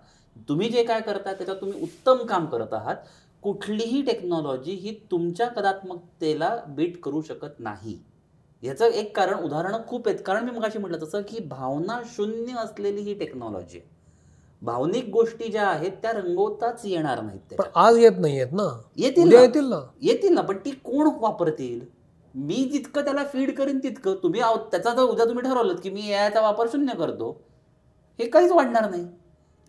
तुम्ही जे काय करताय त्याच्यात तुम्ही उत्तम काम करत आहात. कुठलीही टेक्नॉलॉजी ही तुमच्या कलात्मकतेला बीट करू शकत नाही. ह्याचं एक कारण, उदाहरणं खूप आहेत. कारण मी मगाशी म्हटलं तसं की भावना शून्य असलेली ही टेक्नॉलॉजी, भावनिक गोष्टी ज्या आहेत त्या रंगवताच येणार नाहीत. आज येत नाही आहेत ना, येतील ना, पण ती कोण वापरतील? मी जितकं त्याला फीड करीन तितकं. तुम्ही त्याचा जर उद्या तुम्ही ठरवलं की मी याचा वापर शून्य करतो, हे काहीच वाढणार नाही.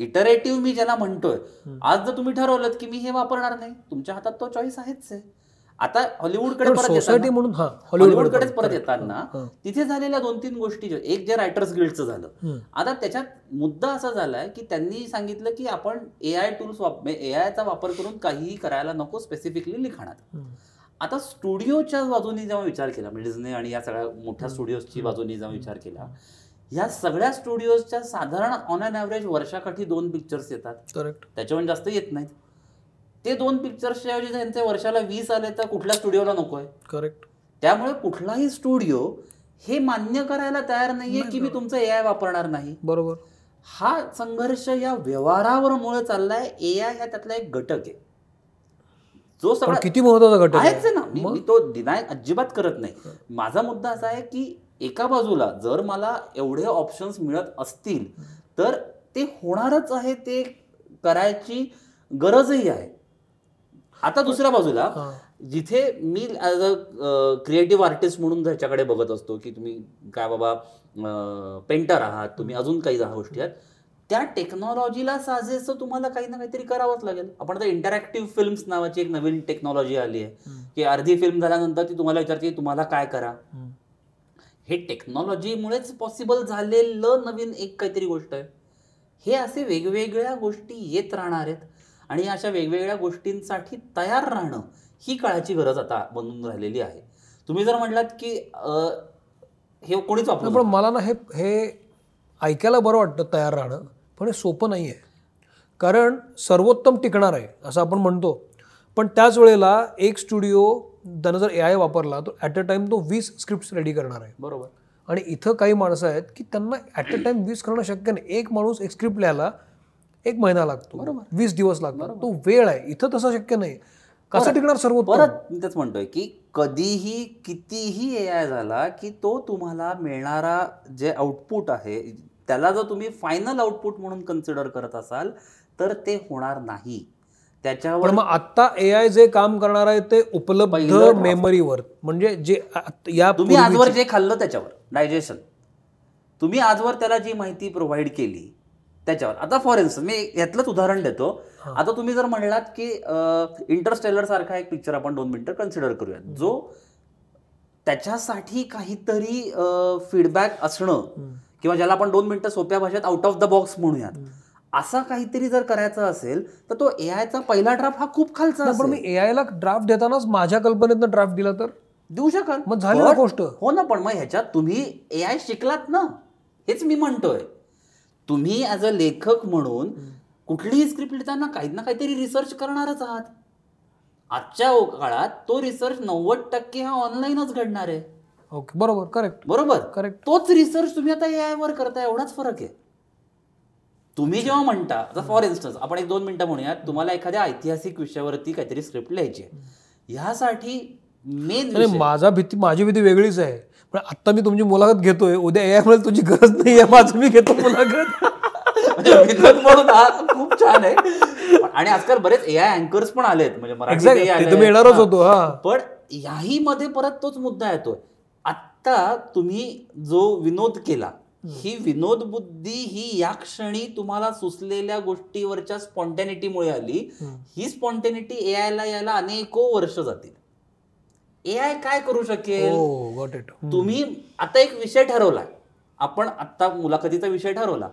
इटरेटिव्ह मी ज्याला म्हणतोय, आज जर तुम्ही ठरवलं की मी हे वापरणार नाही, तुमच्या हातात तो चॉईस आहेच आहे. आता हॉलिवूडकडे परत येताना तिथे झालेल्या 2-3 गोष्टी, एक जे रायटर्स गिल्डचं झालं, आता त्याच्यात मुद्दा असा झालाय की त्यांनी सांगितलं की आपण एआयचा वापर करून काहीही करायला नको, स्पेसिफिकली लिखाणात. आता स्टुडिओच्या बाजूने जेव्हा विचार केला, म्हणजे डिझनी आणि या सगळ्या मोठ्या स्टुडिओजची बाजूने जेव्हा विचार केला, या सगळ्या स्टुडिओजच्या साधारण ऑन अन ॲव्हरेज वर्षाकाठी 2 पिक्चर्स येतात. करेक्ट, त्याच्यावर जास्त येत नाहीत. ते 2 पिक्चर्सच्या ऐवजी त्यांचे वर्षाला 20 आले तर कुठल्या स्टुडिओला नको आहे? करेक्ट. त्यामुळे कुठलाही स्टुडिओ हे मान्य करायला तयार नाहीये की मी तुमचं AI वापरणार नाही. बरोबर. हा संघर्ष या व्यवहारावर मुळे चाललाय. AI हा त्यातला एक घटक आहे, जो सगळा किती महत्वाचा घटक आहेच ना, मी तो डिनाय अजिबात करत नाही. माझा मुद्दा असा आहे की एका बाजूला जर मला एवढे ऑप्शन्स मिळत असतील तर ते होणारच आहे, ते करायची गरजही आहे. आता दुसऱ्या बाजूला जिथे मी ॲज अ क्रिएटिव्ह आर्टिस्ट म्हणून ह्याच्याकडे बघत असतो की तुम्ही काय बाबा पेंटर आहात, तुम्ही अजून काही गोष्टी आहेत, त्या टेक्नॉलॉजीला साजेसं तुम्हाला काही ना काहीतरी करावंच लागेल. आपण आता इंटरॅक्टिव्ह फिल्म्स नावाची एक नवीन टेक्नॉलॉजी आली आहे की अर्धी फिल्म झाल्यानंतर ती तुम्हाला विचारते तुम्हाला काय करा. हे टेक्नॉलॉजीमुळेच पॉसिबल झालेलं नवीन एक काहीतरी गोष्ट आहे. हे असे वेगवेगळ्या गोष्टी येत राहणार आहेत आणि अशा वेगवेगळ्या गोष्टींसाठी तयार राहणं ही काळाची गरज आता बनून राहिलेली आहे. तुम्ही जर म्हटलात की हे कोणीच वापरू, पण मला ना हे ऐकायला बरं वाटतं तयार राहणं, पण हे सोपं नाही आहे. कारण सर्वोत्तम टिकणार आहे असं आपण म्हणतो, पण त्याच वेळेला एक स्टुडिओ त्यानं जर AI वापरला तर ॲट अ टाइम तो 20 स्क्रिप्ट रेडी करणार आहे. बरोबर. आणि इथं काही माणसं आहेत की त्यांना ॲट अ टाइम 20 करणं शक्य नाही. एक माणूस एक स्क्रिप्ट लिहायला 1 महिना लागतो, बरोबर, 20 दिवस लागतो, तो वेळ आहे. इथं तसं शक्य नाही. कसं टिकणार सर्वोत्तम? परत मी तेच म्हणतोय की कधीही कितीही AI झाला की तो तुम्हाला मिळणारा जे आउटपुट आहे त्याला जर तुम्ही फायनल आउटपुट म्हणून कन्सिडर करत असाल तर ते होणार नाही. त्याच्यावर मग आत्ता AI जे काम करणार आहे ते उपलब्ध मेमरीवर, म्हणजे जे या तुम्ही आजवर जे खाल्लं त्याच्यावर, डायजेशन, तुम्ही आजवर त्याला जी माहिती प्रोव्हाइड केली त्याच्यावर. आता फॉर इन्स्टन्स मी यातलंच उदाहरण देतो. आता तुम्ही जर म्हणलात की इंटरस्टेलर सारखा एक पिक्चर आपण 2 मिनिटं कन्सिडर करूयात, जो त्याच्यासाठी काहीतरी फीडबॅक असणं किंवा ज्याला आपण 2 मिनिटं सोप्या भाषेत आउट ऑफ द बॉक्स म्हणूयात, असा काहीतरी जर करायचा असेल तर तो AIचा पहिला ड्राफ्ट हा खूप खालचा. पण मी AIला ड्राफ्ट देतानाच माझ्या कल्पनेतनं ड्राफ्ट दिला तर देऊ शकाल, मग झाली गोष्ट. हो ना, पण मग ह्याच्यात तुम्ही AI शिकलात ना, हेच मी म्हणतोय. तुम्ही ॲज अ लेखक म्हणून कुठलीही स्क्रिप्ट लिहिताना काही ना काहीतरी रिसर्च करणारच आहात. आजच्या काळात तो रिसर्च 90% हा ऑनलाईनच घडणार आहे. ओके, बरोबर, करेक्ट, बरोबर, करेक्ट. तोच रिसर्च तुम्ही आता AI वर करताय, एवढाच फरक आहे. तुम्ही जेव्हा म्हणता, आता फॉर इन्स्टन्स आपण एक 2 मिनिटं म्हणूया, तुम्हाला एखाद्या ऐतिहासिक विषयावरती काहीतरी स्क्रिप्ट लिहायची आहे, ह्यासाठी मेन माझी भीती वेगळीच आहे. पण आता मी तुमची मुलाखत घेतोय, उद्या AI तुझी गरज नाही आहे, माझं मी घेतो मुलाखत म्हणून. हा खूप छान आहे. आणि आजकाल बरेच AI अँकर्स पण आलेत, म्हणजे मराठी येणारच होतो. पण याही मध्ये परत तोच मुद्दा येतोय. आता तुम्ही जो विनोद केला, ही विनोद बुद्धी ही या क्षणी तुम्हाला सुचलेल्या गोष्टीवरच्या स्पॉन्टॅनिटीमुळे आली. ही स्पॉन्टॅनिटी AI ला यायला अनेको वर्ष जातील. AI काय करू शकेल? तुम्ही आता एक विषय ठरवलाय, आपण आता मुलाखतीचा विषय ठरवला,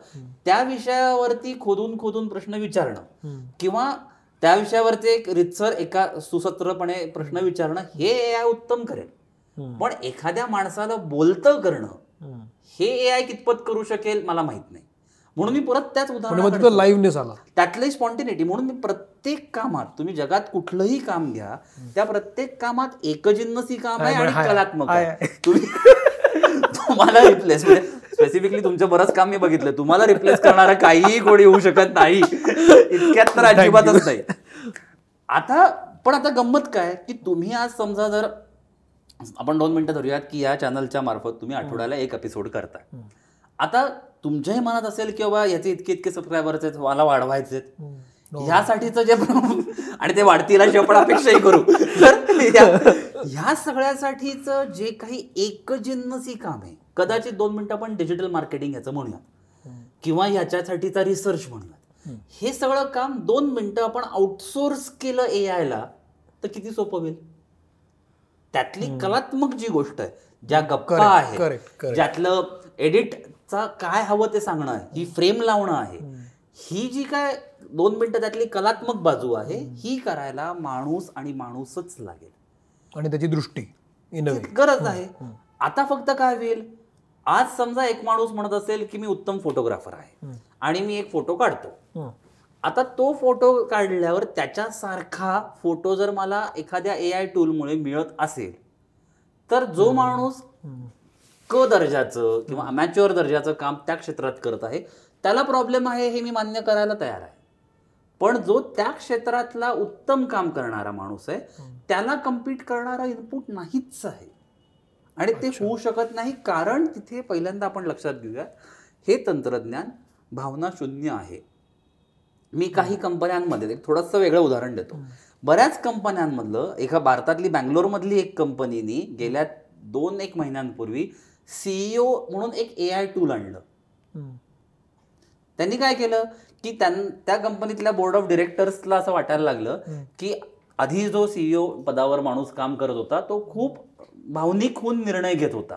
त्या विषयावरती खोदून खोदून प्रश्न विचारणं किंवा त्या विषयावरती एक रितसर एका सुसूत्रपणे प्रश्न विचारणं हे AI उत्तम करेल. पण एखाद्या माणसाला बोलतं करणं हे AI कितपत करू शकेल मला माहित नाही. म्हणून मी परत त्याच उदाहरणात लाईव्हनेस आला, त्यातली स्पॉन्टेनिटी. म्हणून मी प्रत्येक कामात, तुम्ही जगात कुठलंही काम घ्या, त्या प्रत्येक कामात एकजिन्नसी काम आहे आणि कलात्मक आहे. तुम्हाला रिप्लेस, स्पेसिफिकली तुमचं बरंच काम मी बघितलं, तुम्हाला रिप्लेस करणारा काहीही कोणी होऊ शकत नाही, इतक्यात तर अजिबातच नाही. आता पण आता गंमत काय की तुम्ही आज समजा, जर आपण 2 मिनिटं धरूयात की या चॅनलच्या मार्फत तुम्ही आठवड्याला 1 एपिसोड करताय. आता तुमच्याही मनात असेल की बाबा याचे इतके इतके सबस्क्रायबर्स आहेत, मला वाढवायचे ह्यासाठीच जे, आणि ते वाढतील अशी आपण अपेक्षाही करू. तर ह्या सगळ्यासाठीच जे काही एकजिन्नसी काम आहे, कदाचित 2 मिनिटं आपण डिजिटल मार्केटिंग याचं म्हणूयात किंवा ह्याच्यासाठीचा रिसर्च म्हणूयात, हे सगळं काम 2 मिनिटं आपण आउटसोर्स केलं AI ला तर किती सोपं होईल. त्यातली कलात्मक जी गोष्ट आहे, ज्या गप्पा आहेत, ज्यातलं एडिटचा काय हवं ते सांगणं आहे, ही फ्रेम लावणं आहे, ही जी काय 2 मिनिटं त्यातली कलात्मक बाजू आहे, ही करायला माणूस आणि माणूसच लागेल आणि त्याची दृष्टी गरज आहे. आता फक्त काय होईल, आज समजा एक माणूस म्हणत असेल की मी उत्तम फोटोग्राफर आहे आणि मी एक फोटो काढतो. आता तो फोटो काढल्यावर त्याच्यासारखा फोटो जर मला एखाद्या AI टूलमुळे मिळत असेल तर जो माणूस क दर्जाचं किंवा अमॅच्युअर दर्जाचं काम त्या क्षेत्रात करत आहे त्याला प्रॉब्लेम आहे, हे मी मान्य करायला तयार आहे. पण जो त्या क्षेत्रातला उत्तम काम करणारा माणूस आहे त्याला कम्पीट करणारा इनपुट नाहीच आहे आणि ते होऊ शकत नाही. कारण तिथे पहिल्यांदा आपण लक्षात घेऊयात, हे तंत्रज्ञान भावना शून्य आहे. मी काही कंपन्यांमध्ये एक थोडंसं वेगळं उदाहरण देतो. बऱ्याच कंपन्यांमधलं, एका भारतातली बँगलोरमधली एक कंपनीनी गेल्या 1 महिन्यांपूर्वी CEO म्हणून एक AI टूल आणलं. त्यांनी काय केलं की त्या कंपनीतल्या बोर्ड ऑफ डिरेक्टर्सला असं वाटायला लागलं की आधी जो CEO पदावर माणूस काम करत होता तो खूप भावनिक होऊन निर्णय घेत होता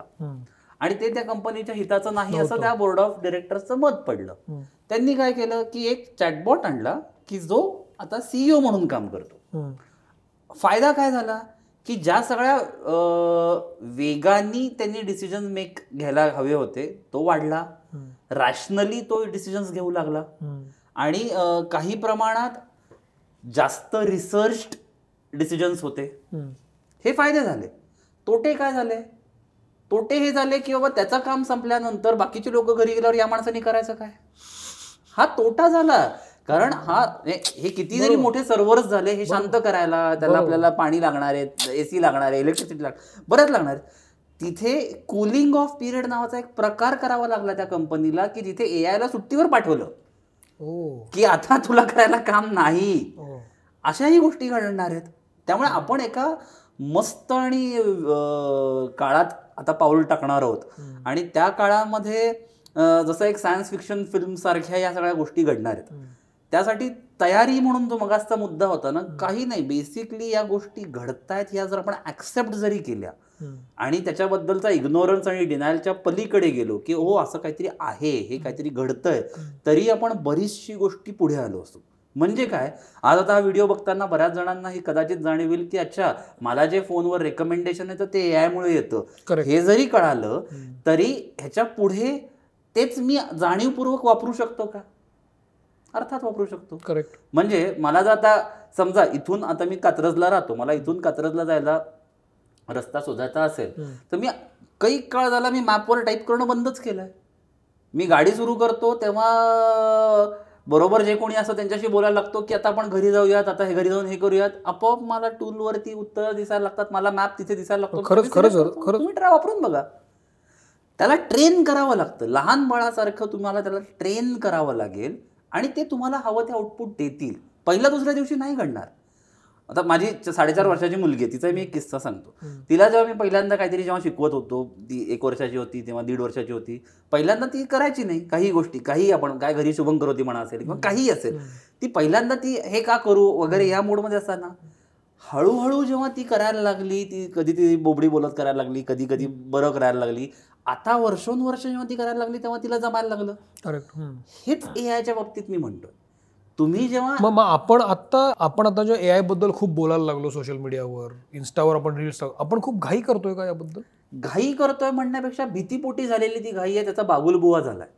आणि ते त्या कंपनीच्या हिताचं नाही असं त्या बोर्ड ऑफ डिरेक्टर्सचं मत पडलं. त्यांनी काय केलं की एक चॅटबॉट आणला की जो आता CEO म्हणून काम करतो. फायदा काय झाला की ज्या सगळ्या वेगाने त्यांनी डिसिजन मेक घ्यायला हवे होते तो वाढला, रॅशनली तो डिसिजन्स घेऊ लागला आणि काही प्रमाणात जास्त रिसर्च्ड डिसिजन्स होते. हे फायदे झाले. तोटे काय झाले? तोटे हे झाले की बाबा त्याचं काम संपल्यानंतर बाकीचे लोक घरी गेल्यावर या माणसाने करायचं काय, हा तोटा झाला. कारण हे किती जरी मोठे सर्व्हर्स झाले, हे शांत करायला त्याला आपल्याला पाणी लागणार आहे, AC लागणार आहे, इलेक्ट्रिसिटी बरंच लागणार. तिथे कूलिंग ऑफ पिरियड नावाचा एक प्रकार करावा लागला त्या कंपनीला की जिथे AI ला सुट्टीवर पाठवलं की आता तुला करायला काम नाही. अशाही गोष्टी घडणार आहेत. त्यामुळे आपण एका मस्त आणि काळात आता पाऊल टाकणार आहोत आणि त्या काळामध्ये जसं एक सायन्स फिक्शन फिल्म सारख्या या सगळ्या गोष्टी घडणार आहेत. त्यासाठी तयारी म्हणून जो मगासचा मुद्दा होता ना, काही नाही, बेसिकली या गोष्टी घडतायत या जर आपण ऍक्सेप्ट जरी केल्या आणि त्याच्याबद्दलचा इग्नोरन्स आणि डिनायलच्या पलीकडे गेलो की हो असं काहीतरी आहे, हे काहीतरी घडतंय, तरी आपण बरीचशी गोष्टी पुढे आलो असतो. म्हणजे काय, आज आता हा व्हिडिओ बघताना बऱ्याच जणांना हे कदाचित जाणीव होईल की अच्छा मला जे फोनवर रेकमेंडेशन येतं ते AI मुळे येतं, हे जरी कळालं तरी ह्याच्या पुढे तेच मी जाणीवपूर्वक वापरू शकतो का? अर्थात वापरू शकतो. करेक्ट. म्हणजे मला जर आता समजा इथून, आता मी कात्रजला राहतो, मला इथून कात्रजला जायला रस्ता शोधायचा असेल तर मी काही काळ झाला मी मॅपवर टाईप करणं बंदच केलंय. मी गाडी सुरू करतो तेव्हा बरोबर जे कोणी असं त्यांच्याशी बोलायला लागतो की आता आपण घरी जाऊयात, आता हे घरी जाऊन हे करूयात. आपोआप मला टूलवरती उत्तर दिसायला लागतात, मला मॅप तिथे दिसायला लागतो. खरंच खरंच खरंच तुम्ही ट्राय वापरून बघा. त्याला ट्रेन करावं लागतं, लहान बाळासारखं तुम्हाला त्याला ट्रेन करावं लागेल आणि ते तुम्हाला हवं ते आउटपुट देतील. पहिल्या दुसऱ्या दिवशी नाही घडणार. आता माझी 4.5 वर्षाची मुलगी आहे, तिचा मी एक किस्सा सांगतो. तिला जेव्हा मी पहिल्यांदा काहीतरी जेव्हा शिकवत होतो, ती 1 वर्षाची होती तेव्हा 1.5 वर्षाची होती, पहिल्यांदा ती करायची नाही काही गोष्टी, काही आपण काय घरी शुभंकर होती म्हणा असेल किंवा काही असेल, ती पहिल्यांदा ती हे का करू वगैरे या मूडमध्ये असताना हळूहळू जेव्हा ती करायला लागली, ती कधी ती बोबडी बोलत करायला लागली, कधी कधी बरं करायला लागली. आता वर्षोनवर्ष जेव्हा ती करायला लागली तेव्हा तिला जमायला लागलं. करेक्ट. हेच एआयच्या बाबतीत मी म्हणतो. तुम्ही जेव्हा मग आपण आता जो एआय बद्दल खूप बोलायला लागलो सोशल मीडियावर, इन्स्टावर, आपण रील्स, आपण खूप घाई करतोय का याबद्दल? घाई करतोय म्हणण्यापेक्षा भीतीपोटी झालेली ती घाई आहे, त्याचा बागुलबुवा झालाय.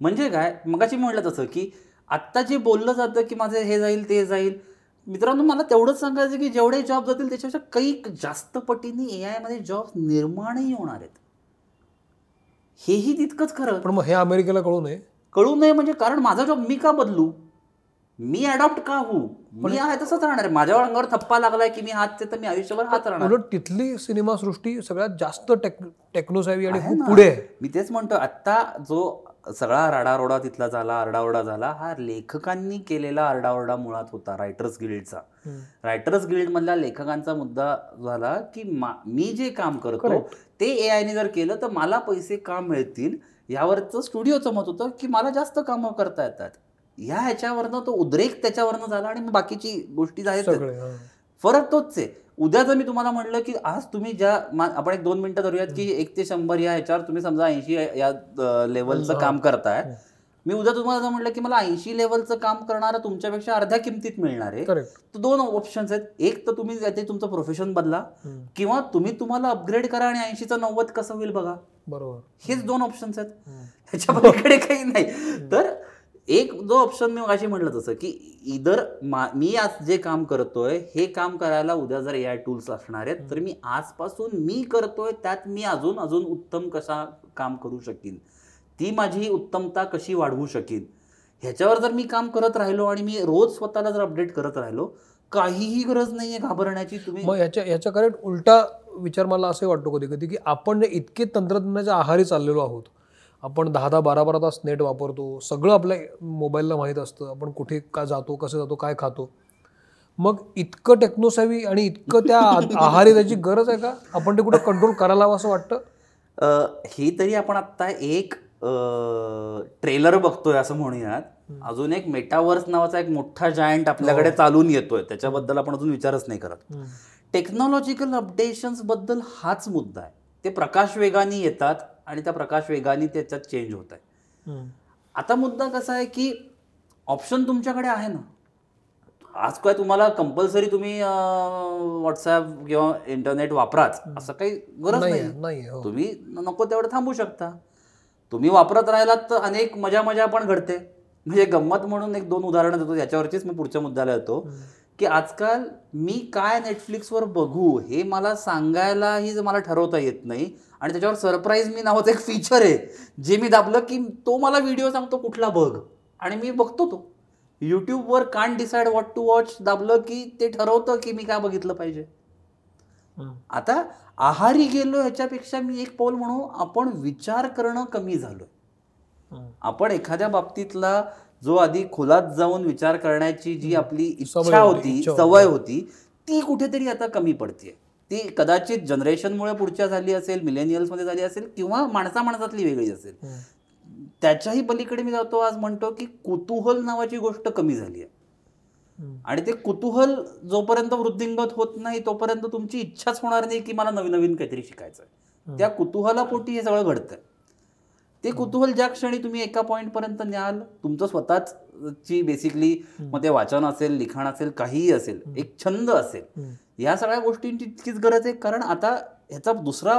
म्हणजे काय, मगाशी म्हटलं तसं की आत्ता जे बोललं जातं की माझं हे जाईल ते जाईल, मित्रांनो मला तेवढंच सांगायचं की जेवढे जॉब जातील त्याच्यापेक्षा काही जास्त पटीने एआयमध्ये जॉब निर्माणही होणार आहेत. हेही तितकंच खरं. पण मग हे अमेरिकेला कळू नये म्हणजे, कारण माझा जॉब मी का बदलू, मी अडॉप्ट का होऊ, मी आहे तसंच राहणार आहे. माझ्या अंगावर थप्पा लागलाय की मी हातचे तर मी आयुष्यभर हात राहणार. उलट तिथली सिनेमासृष्टी सगळ्यात जास्त टेक्नोसॅव्ही आणि खूप पुढे. मी तेच म्हणतो, आत्ता जो सगळा राडारोडा तिथला झाला, आरडाओरडा झाला, हा लेखकांनी केलेला आरडाओरडा मुळात होता रायटर्स गिल्डचा. रायटर्स गिल्डमधला लेखकांचा मुद्दा झाला की मी जे काम करतो ते एआयने जर केलं तर मला पैसे का मिळतील यावरचं स्टुडिओचं मत होतं की मला जास्त कामं करता येतात. ह्याच्यावरनं तो उद्रेक त्याच्यावरनं झाला आणि मग बाकीची गोष्टी आहेत. फरक तोच आहे. उद्या जर मी तुम्हाला म्हटलं की आज तुम्ही ज्या आपण 1-2 मिनिटं धरूयात की 1 ते 100 या ह्याच्यावर तुम्ही समजा 80 या लेवलचं काम करताय, मी उद्या तुम्हाला जर म्हटलं की मला 80 लेवलचं काम करणारं तुमच्यापेक्षा अर्ध्या किमतीत मिळणार आहे, तर 2 ऑप्शन्स आहेत. एक तर तुम्ही त्याचे तुमचं प्रोफेशन बदला किंवा तुम्ही तुम्हाला अपग्रेड करा आणि 80चा 90 कसं होईल बघा. बरोबर. हेच 2 ऑप्शन्स आहेत, ह्याच्या पलीकडे काही नाही. तर एक जो ऑप्शन मी अशी म्हटलं तसं की इधर मी आज जे काम करतोय हे काम करायला उद्या जर एआय टूल्स असणार आहेत तर मी आजपासून मी करतोय त्यात मी अजून उत्तम कसा काम करू शकेन, ती माझी उत्तमता कशी वाढवू शकेन, ह्याच्यावर जर मी काम करत राहिलो आणि मी रोज स्वतःला जर अपडेट करत राहिलो, काहीही गरज नाहीये घाबरण्याची. तुम्ही मग ह्याच्या कारण उलटा विचार मला असे वाटतो कधी कधी की आपण इतके तंत्रज्ञानाच्या आहारी चाललेलो आहोत. आपण 10-10, 12-12 तास नेट वापरतो, सगळं आपल्या मोबाईलला माहीत असतं, आपण कुठे का जातो, कसं जातो, काय खातो. मग इतकं टेक्नोसॅव्ही आणि इतकं त्या आहारी त्याची गरज आहे का? आपण ते कुठं कंट्रोल करायला हवं असं वाटतं. हे तरी आपण आत्ता एक ट्रेलर बघतोय असं म्हणूयात. अजून एक मेटावर्स नावाचा एक मोठा जायंट आपल्याकडे चालून येतोय, त्याच्याबद्दल आपण अजून विचारच नाही करत. टेक्नॉलॉजिकल अपडेशन्स बद्दल हाच मुद्दा आहे. ते प्रकाश वेगाने येतात आणि त्या प्रकाश वेगाने त्याच्यात चेंज होत आहे. आता मुद्दा कसा आहे की ऑप्शन तुमच्याकडे आहे ना. आज काय तुम्हाला कंपल्सरी तुम्ही व्हॉट्सअप किंवा इंटरनेट वापराच असं काही गरज नाही. तुम्ही नको तेवढं थांबू शकता. तुम्ही वापरत राहिलात तर अनेक मजा पण घडते. म्हणजे गंमत म्हणून 1-2 उदाहरणं देतो, याच्यावरचीच मी पुढच्या मुद्द्याला येतो की आजकाल मी काय नेटफ्लिक्सवर बघू हे मला सांगायलाही मला ठरवता येत नाही आणि त्याच्यावर सरप्राईज मी नावाचं एक फीचर आहे जे मी दाबलं की तो मला व्हिडिओ सांगतो कुठला बघ आणि मी बघतो. तो यूट्यूबवर can't decide what to watch दाबलं की ते ठरवतं की मी काय बघितलं पाहिजे. आता आहारी गेलो ह्याच्यापेक्षा मी एक पाऊल म्हणू, आपण विचार करणं कमी झालोय. आपण एखाद्या बाबतीतला जो आधी खोलात जाऊन विचार करण्याची जी आपली इच्छा होती, सवय होती, ती कुठेतरी आता कमी पडते. ती कदाचित जनरेशनमुळे पुढच्या झाली असेल, मिलेनियल्समध्ये झाली असेल किंवा माणसातली वेगळी असेल. त्याच्याही पलीकडे मी जातो, आज म्हणतो की कुतूहल नावाची गोष्ट कमी झाली आहे. आणि ते कुतूहल जोपर्यंत वृद्धिंगत होत नाही तोपर्यंत तुमची इच्छाच होणार नाही की मला नवीन काहीतरी शिकायचं आहे. त्या कुतूहलापोटी हे सगळं घडतंय. ते कुतूहल ज्या क्षणी तुम्ही एका पॉईंटपर्यंत न्याल, तुमचं स्वतःच ची बेसिकली मग ते वाचन असेल, लिखाण असेल, काहीही असेल, एक छंद असेल, या सगळ्या गोष्टींची इतकीच गरज आहे. कारण आता ह्याचा दुसरा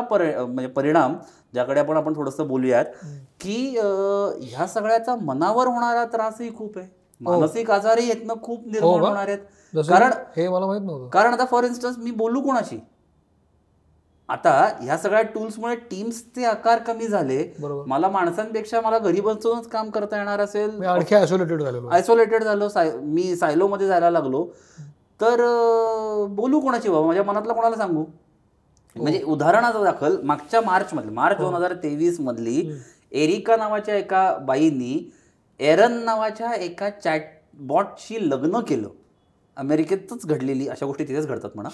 परिणाम ज्याकडे आपण थोडंसं बोलूयात की ह्या सगळ्याचा मनावर होणारा त्रासही खूप आहे. मानसिक आजारही यातनं खूप निर्माण होणार आहेत. कारण आता फॉर इन्स्टन्स मी बोलू कोणाशी, आता ह्या सगळ्या टूल्समुळे टीम्सचे आकार कमी झाले. मला माणसांपेक्षा मला घरी बसूनच काम करता येणार असेल, आणखी आयसोलेटेड झालो, मी सायलो मध्ये जायला लागलो, तर बोलू कोणाची बाबा, माझ्या मनातला कोणाला सांगू. म्हणजे उदाहरणाचं दाखल मागच्या मार्च 2023 मधली एरिका नावाच्या एका बाईनी एरन नावाच्या एका चॅटबॉटशी लग्न केलं. अमेरिकेतच घडलेली अशा गोष्टी तिथेच घडतात म्हणा,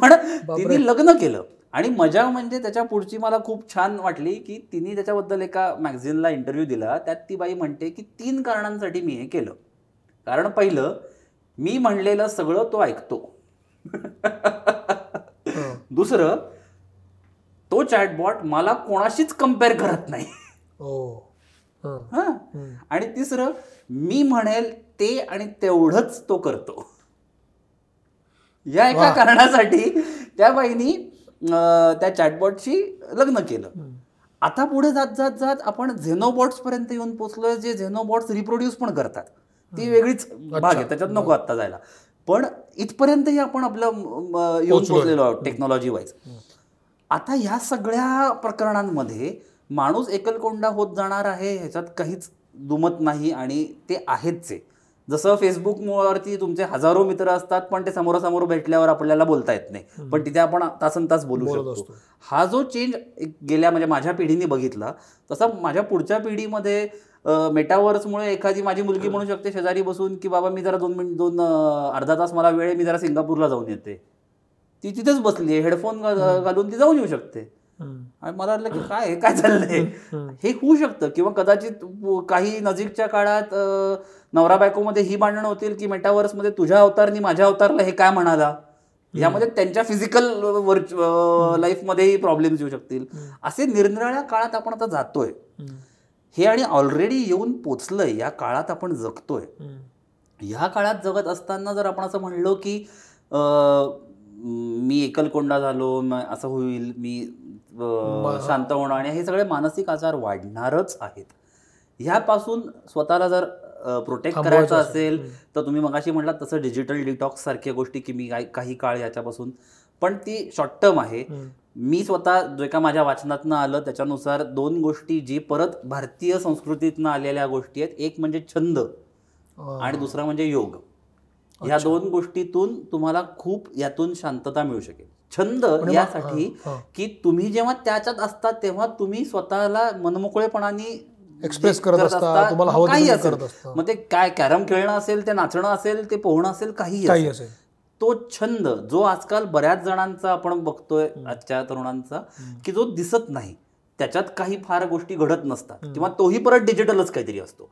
पण तिने लग्न केलं. आणि मजा म्हणजे त्याच्या पुढची मला खूप छान वाटली की तिने त्याच्याबद्दल एका मॅगझिनला इंटरव्ह्यू दिला. त्यात ती बाई म्हणते की 3 कारणांसाठी मी हे केलं. कारण पहिलं, मी म्हणलेलं सगळं तो ऐकतो. दुसरं, तो चॅटबॉट मला कोणाशीच कम्पेअर करत नाही. आणि तिसरं, मी म्हणेल ते आणि तेवढंच तो करतो. या एका कारणासाठी त्या बाईनी त्या चॅटबॉटशी लग्न केलं. आता पुढे जात जात जात आपण झेनोबॉट्स पर्यंत येऊन पोचलोय, जे झेनोबॉट्स रिप्रोड्यूस पण करतात. ती वेगळीच भाग आहे, त्याच्यात नको आत्ता जायला. पण इथपर्यंतही आपण आपलं येऊन पोचलेलो आहोत टेक्नॉलॉजी वाईज. आता ह्या सगळ्या प्रकरणांमध्ये माणूस एकलकोंडा होत जाणार आहे, ह्याच्यात काहीच दुमत नाही. आणि ते आहेच. जसं फेसबुकवरती तुमचे हजारो मित्र असतात, पण ते समोरासमोर भेटल्यावर आपल्याला बोलता येत नाही, पण तिथे आपण तासन तास बोलू शकतो. हा जो चेंज गेल्या म्हणजे माझ्या पिढीने बघितला, तसा माझ्या पुढच्या पिढीमध्ये मेटावर्समुळे एखादी माझी मुलगी म्हणू शकते शेजारी बसून की बाबा मी जरा 2 अर्धा तास मला वेळ आहे, मी जरा सिंगापूरला जाऊन येते. ती तिथेच बसली आहे, हेडफोन घालून ती जाऊन येऊ शकते. आणि मला वाटलं की काय काय चाललंय हे होऊ शकतं. किंवा कदाचित काही नजीकच्या काळात नवरा बायकोमध्ये ही भांडणं होतील की मेटावर्समध्ये तुझ्या अवतारनी माझ्या अवतारला हे काय म्हणाला. यामध्ये त्यांच्या फिजिकल लाईफमध्येही प्रॉब्लेम्स येऊ शकतील. असे निरनिराळ्या काळात आपण आता जातोय हे, आणि ऑलरेडी येऊन पोचलंय. या काळात आपण जगतोय. ह्या काळात जगत असताना जर आपण असं म्हणलो की मी एकलकोंडा झालो, असं होईल, मी शांत होणं, आणि हे सगळे मानसिक आजार वाढणारच आहेत. ह्यापासून स्वतःला जर प्रोटेक्ट करायचं असेल तर तुम्ही मगाशी म्हटलात तसं डिजिटल डिटॉक्स सारख्या गोष्टी की मी काही काळ याच्यापासून, पण ती शॉर्ट टर्म आहे. मी स्वतः जे का माझ्या वाचनातनं आलं त्याच्यानुसार 2 गोष्टी जी परत भारतीय संस्कृतीतनं आलेल्या गोष्टी आहेत. एक म्हणजे छंद आणि दुसरा म्हणजे योग. या 2 गोष्टीतून तुम्हाला खूप यातून शांतता मिळू शकेल. छंद यासाठी की तुम्ही जेव्हा त्याच्यात असता तेव्हा तुम्ही स्वतःला मनमोकळेपणाने एक्सप्रेस करत असता. काही असेल, मग ते काय कॅरम खेळणं असेल, ते नाचणं असेल, ते पोहणं असेल, काही असेल, तो छंद जो आजकाल बऱ्याच जणांचा आपण बघतोय आजच्या तरुणांचा की जो दिसत नाही, त्याच्यात काही फार गोष्टी घडत नसतात किंवा तोही परत डिजिटलच काहीतरी असतो.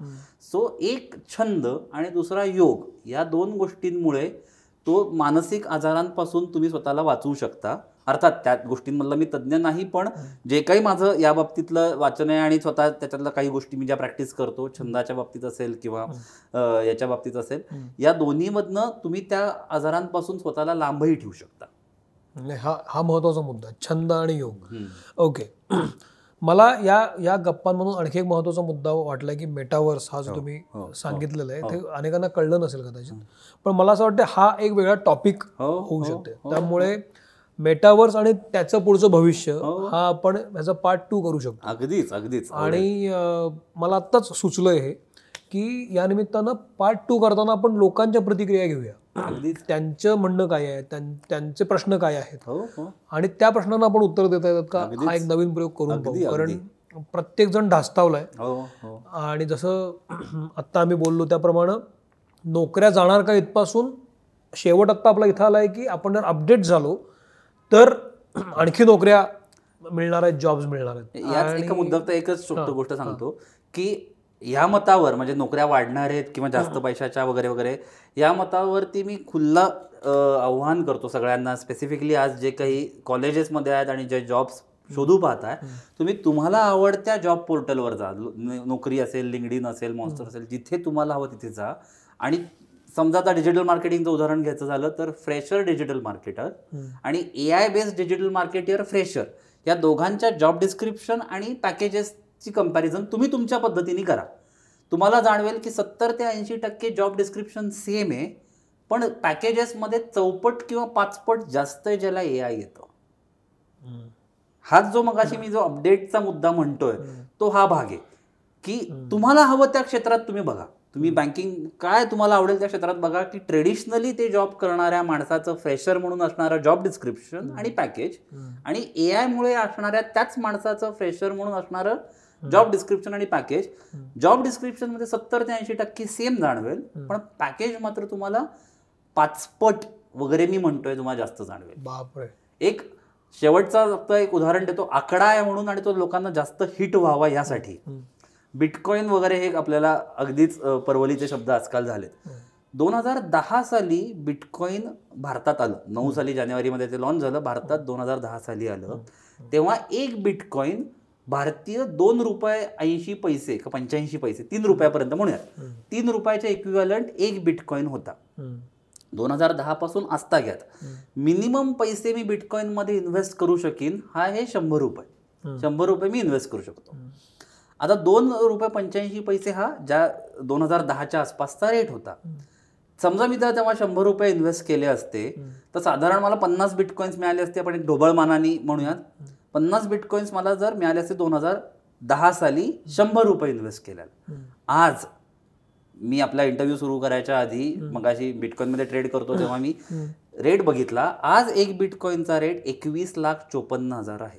सो एक छंद आणि दुसरा योग, या 2 गोष्टींमुळे तो मानसिक आजारांपासून तुम्ही स्वतःला वाचवू शकता. अर्थात त्या गोष्टींमधलं मी तज्ज्ञ नाही, पण जे काही माझं या बाबतीतलं वाचन आहे आणि स्वतः त्याच्यातल्या काही गोष्टी मी ज्या प्रॅक्टिस करतो, छंदाच्या बाबतीत असेल किंवा याच्या बाबतीत असेल, या दोन्हीमधनं तुम्ही त्या आजारांपासून स्वतःला लांबही ठेवू शकता. हा महत्त्वाचा मुद्दा, छंद आणि योग. ओके, मला या गप्पांमधून आणखी एक महत्त्वाचा मुद्दा वाटला की मेटावर्स हा जो तुम्ही सांगितलेला आहे ते अनेकांना कळलं नसेल कदाचित, पण मला असं वाटतं हा एक वेगळा टॉपिक होऊ शकते. त्यामुळे मेटावर्स आणि त्याचं पुढचं भविष्य हा आपण ह्याचा पार्ट 2 करू शकतो. अगदीच अगदीच. आणि मला आत्ताच सुचलं हे की या निमित्तानं पार्ट 2 करताना आपण लोकांच्या प्रतिक्रिया घेऊया. त्यांचं म्हणणं काय आहे, त्यांचे प्रश्न काय आहेत, आणि त्या प्रश्नांना आपण उत्तर देता येतात का, हा एक नवीन प्रयोग करून बघू. कारण प्रत्येक जण धास्तावलाय. आणि जसं आत्ता आम्ही बोललो त्याप्रमाणे नोकऱ्या जाणार का इथपासून शेवट आत्ता आपला इथं आलाय की आपण जर अपडेट झालो तर आणखी नोकऱ्या मिळणार आहेत, जॉब्स मिळणार आहेत. एका मुद्द्यावर एकच छोटी गोष्ट सांगतो की या मतावर, म्हणजे नोकऱ्या वाढणार आहेत किंवा जास्त पैशाच्या वगैरे वगैरे, या मतावरती मी खुल्ला आव्हान करतो सगळ्यांना. स्पेसिफिकली आज जे काही कॉलेजेसमध्ये आहेत आणि जे जॉब्स शोधू पाहताय, तुम्ही तुम्हाला आवडत्या जॉब पोर्टलवर जा. नोकरी असेल, लिंक्डइन असेल, मॉन्स्टर असेल, जिथे तुम्हाला हवं तिथे जा. आणि समजा आता डिजिटल मार्केटिंगचं उदाहरण घ्यायचं झालं तर फ्रेशर डिजिटल मार्केटर आणि AI based digital marketer fresher, या दोघांच्या जॉब डिस्क्रिप्शन आणि पॅकेजेस ची कंपॅरिझन तुम्ही तुमच्या पद्धतीने करा. तुम्हाला जाणवेल की 70-80% जॉब डिस्क्रिप्शन सेम आहे, पण पॅकेजेसमध्ये 4 पट किंवा 5 पट जास्त ज्याला AI येतं. हाच जो मगाशी मी जो अपडेटचा मुद्दा म्हणतोय तो हा भाग आहे की तुम्हाला हवं त्या क्षेत्रात तुम्ही बघा, तुम्ही बँकिंग काय तुम्हाला आवडेल त्या क्षेत्रात बघा की ट्रेडिशनली ते जॉब करणाऱ्या माणसाचं फ्रेशर म्हणून असणारं जॉब डिस्क्रिप्शन आणि पॅकेज आणि एआय मुळे असणाऱ्या त्याच माणसाचं फ्रेशर म्हणून असणारं जॉब डिस्क्रिप्शन आणि पॅकेज. जॉब डिस्क्रिप्शन मध्ये 70-80% सेम जाणवेल, पण पॅकेज मात्र तुम्हाला 5 पट वगैरे मी म्हणतोय तुम्हाला जास्त जाणवेल. एक शेवटचा फक्त एक उदाहरण देतो, आकडा आहे म्हणून आणि तो लोकांना जास्त हिट व्हावा यासाठी. बिटकॉइन वगैरे हे आपल्याला अगदीच परवलीचे शब्द आजकाल झालेत. 2010 साली बिटकॉइन भारतात आलं, 9 साली जानेवारीमध्ये ते लॉन्च झालं, भारतात 2010 साली आलं. तेव्हा एक बिटकॉइन भारतीय ₹2.80 का ₹2.85 ₹3 म्हणूया, ₹3 इक्विव्हॅलंट एक बिटकॉइन होता 2010 पासून आजतागायत. मिनिमम पैसे मी बिटकॉइन मध्ये इन्व्हेस्ट करू शकेन हा हे ₹100 मी इन्व्हेस्ट करू शकतो. आता ₹2.85 हा ज्या 2010च्या आसपासचा रेट होता, समजा मी जर तेव्हा ₹100 इन्व्हेस्ट केले असते तर साधारण मला 50 बिटकॉइन्स मिळाले असते. आपण एक ढोबळ मानानी म्हणूयात 50 बिटकॉइन्स मला जर मिळाले असते 2010 साली ₹100 इन्व्हेस्ट केल्याला. आज मी आपला इंटरव्ह्यू सुरू करायच्या आधी मगाशी बिटकॉइनमध्ये ट्रेड करतो तेव्हा मी रेट बघितला, आज एक बिटकॉइनचा रेट 21,54,000 आहे.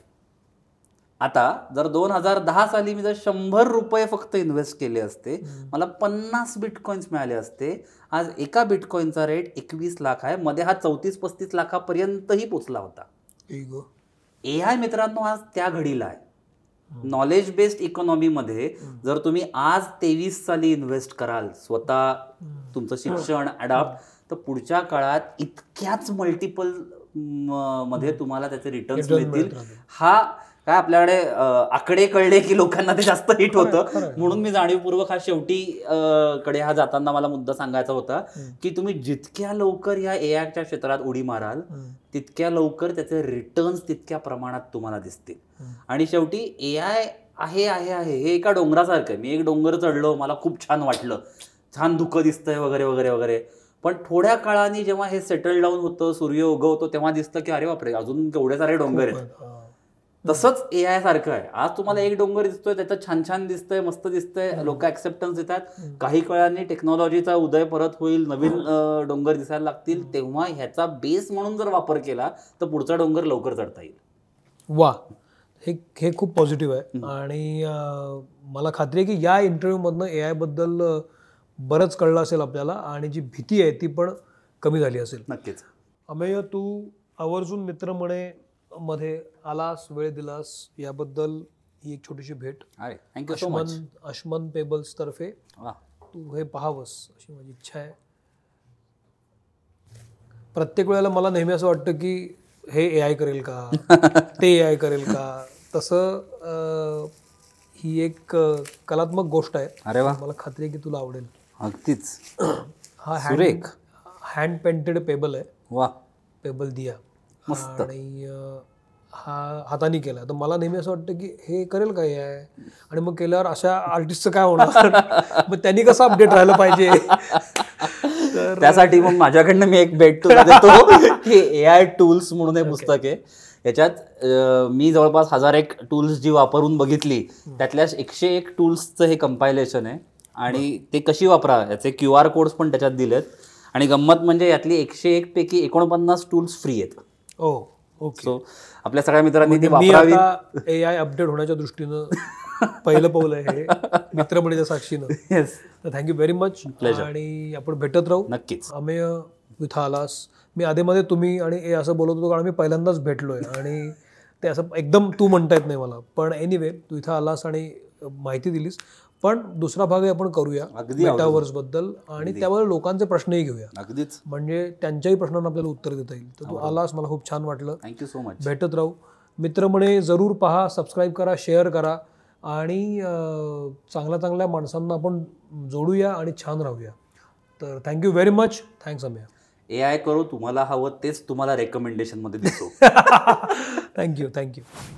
आता जर 2010 साली मी जर ₹100 फक्त इन्व्हेस्ट केले असते मला 50 बिटकॉइन्स मिळाले असते. आज एका बिटकॉइनचा रेट 21 लाख आहे, मध्ये हा 34-35 लाखापर्यंतही पोचला होता. एआय मित्रांनो आज त्या घडीला आहे. नॉलेज बेस्ड इकॉनॉमीमध्ये जर तुम्ही आज 23 साली इन्व्हेस्ट कराल स्वतः तुमचं शिक्षण अडॉप्ट, तर पुढच्या काळात इतक्याच मल्टिपल मध्ये तुम्हाला त्याचे रिटर्न्स मिळतील. हा काय आपल्याकडे आकडे कळले की लोकांना ते जास्त हिट होतं म्हणून मी जाणीवपूर्वक हा शेवटी कडे हा जाताना मला मुद्दा सांगायचा होता की तुम्ही जितक्या लवकर या एआयच्या क्षेत्रात उडी माराल तितक्या लवकर त्याचे रिटर्न्स तितक्या प्रमाणात तुम्हाला दिसतील. आणि शेवटी एआय आहे आहे आहे हे एका डोंगरासारखं, मी एक डोंगर चढलो मला खूप छान वाटलं, छान धुकं दिसतंय वगैरे वगैरे वगैरे, पण थोड्या काळाने जेव्हा हे सेटल डाऊन होतं, सूर्य उगवतो तेव्हा दिसतं की अरे बापरे अजून केवढे सारे डोंगर आहेत. तसंच एआय सारखं आहे, आज तुम्हाला एक डोंगर दिसतोय त्याचं छान छान दिसतंय, मस्त दिसतंय, लोक ऍक्सेप्टन्स देतात. काही काळाने टेक्नॉलॉजीचा उदय परत होईल, नवीन डोंगर दिसायला लागतील, तेव्हा ह्याचा बेस म्हणून जर वापर केला तर पुढचा डोंगर लवकर चढता येईल. वा, हे खूप पॉझिटिव्ह आहे आणि मला खात्री आहे की या इंटरव्ह्यूमधनं एआय बद्दल बरंच कळलं असेल आपल्याला आणि जी भीती आहे ती पण कमी झाली असेल. नक्कीच. अमेय, तू आवर्जून मित्रमणे मध्ये आलास, वेळ दिलास, याबद्दल ही एक छोटीशी भेट अश्मन पेबल्स तर्फे तू हे पाहावंस अशी माझी इच्छा आहे. प्रत्येक वेळेला मला नेहमी असं वाटतं की हे एआय करेल का ते एआय करेल का, तसं ही एक कलात्मक गोष्ट आहे. अरे वा, मला खात्री आहे की तुला आवडेल. अगदीच. हा हँड पेंटेड पेबल आहे. वा, पेबल दिया मस्त. आणि हा हाताने केला तर मला नेहमी असं वाटतं की हे करेल काय आहे आणि मग केल्यावर अशा आर्टिस्टचं काय होणार, मग त्यांनी कसं अपडेट राहिलं पाहिजे. तर त्यासाठी मग माझ्याकडनं मी एक भेट तुला देतो की एआय टूल्स म्हणून हे पुस्तक आहे. याच्यात मी जवळपास 1001 टूल्स जी वापरून बघितली त्यातल्या 101 टूल्सचं हे कंपायलेशन आहे आणि ते कशी वापरा याचे QR कोड्स पण त्याच्यात दिलेत. आणि गंमत म्हणजे यातली 101 पैकी 49 टूल्स फ्री आहेत. आपल्या सगळ्या मित्रांनी ती वापरावी. एआय अपडेट होण्याच्या दृष्टीनं पहिलं पाऊल आहे हे मित्रमणीच्या साक्षीनं. Yes, thank you very much. आणि आपण भेटत राहू नक्कीच. अमेय, इथं आलास, मी आधीमध्ये तुम्ही आणि ए असं बोलत होतो कारण मी पहिल्यांदाच भेटलोय आणि ते असं एकदम तू म्हणता येत नाही मला, पण एनिवे तू इथं आलास आणि माहिती दिलीस. पण दुसरा भागही आपण करूया मेटावर्सबद्दल आणि त्यावर लोकांचे प्रश्नही घेऊया. अगदीच, म्हणजे त्यांच्याही प्रश्नांना आपल्याला उत्तर देता येईल. तर तू आलास, मला खूप छान वाटलं. Thank you so much. भेटत राहू. मित्रमणे जरूर पहा, सबस्क्राईब करा, शेअर करा आणि चांगल्या माणसांना आपण जोडूया आणि छान राहूया. तर thank you very much. Thanks Ameya. AI करू तुम्हाला हवं तेच तुम्हाला रेकमेंडेशनमध्ये दिसतो. थँक्यू.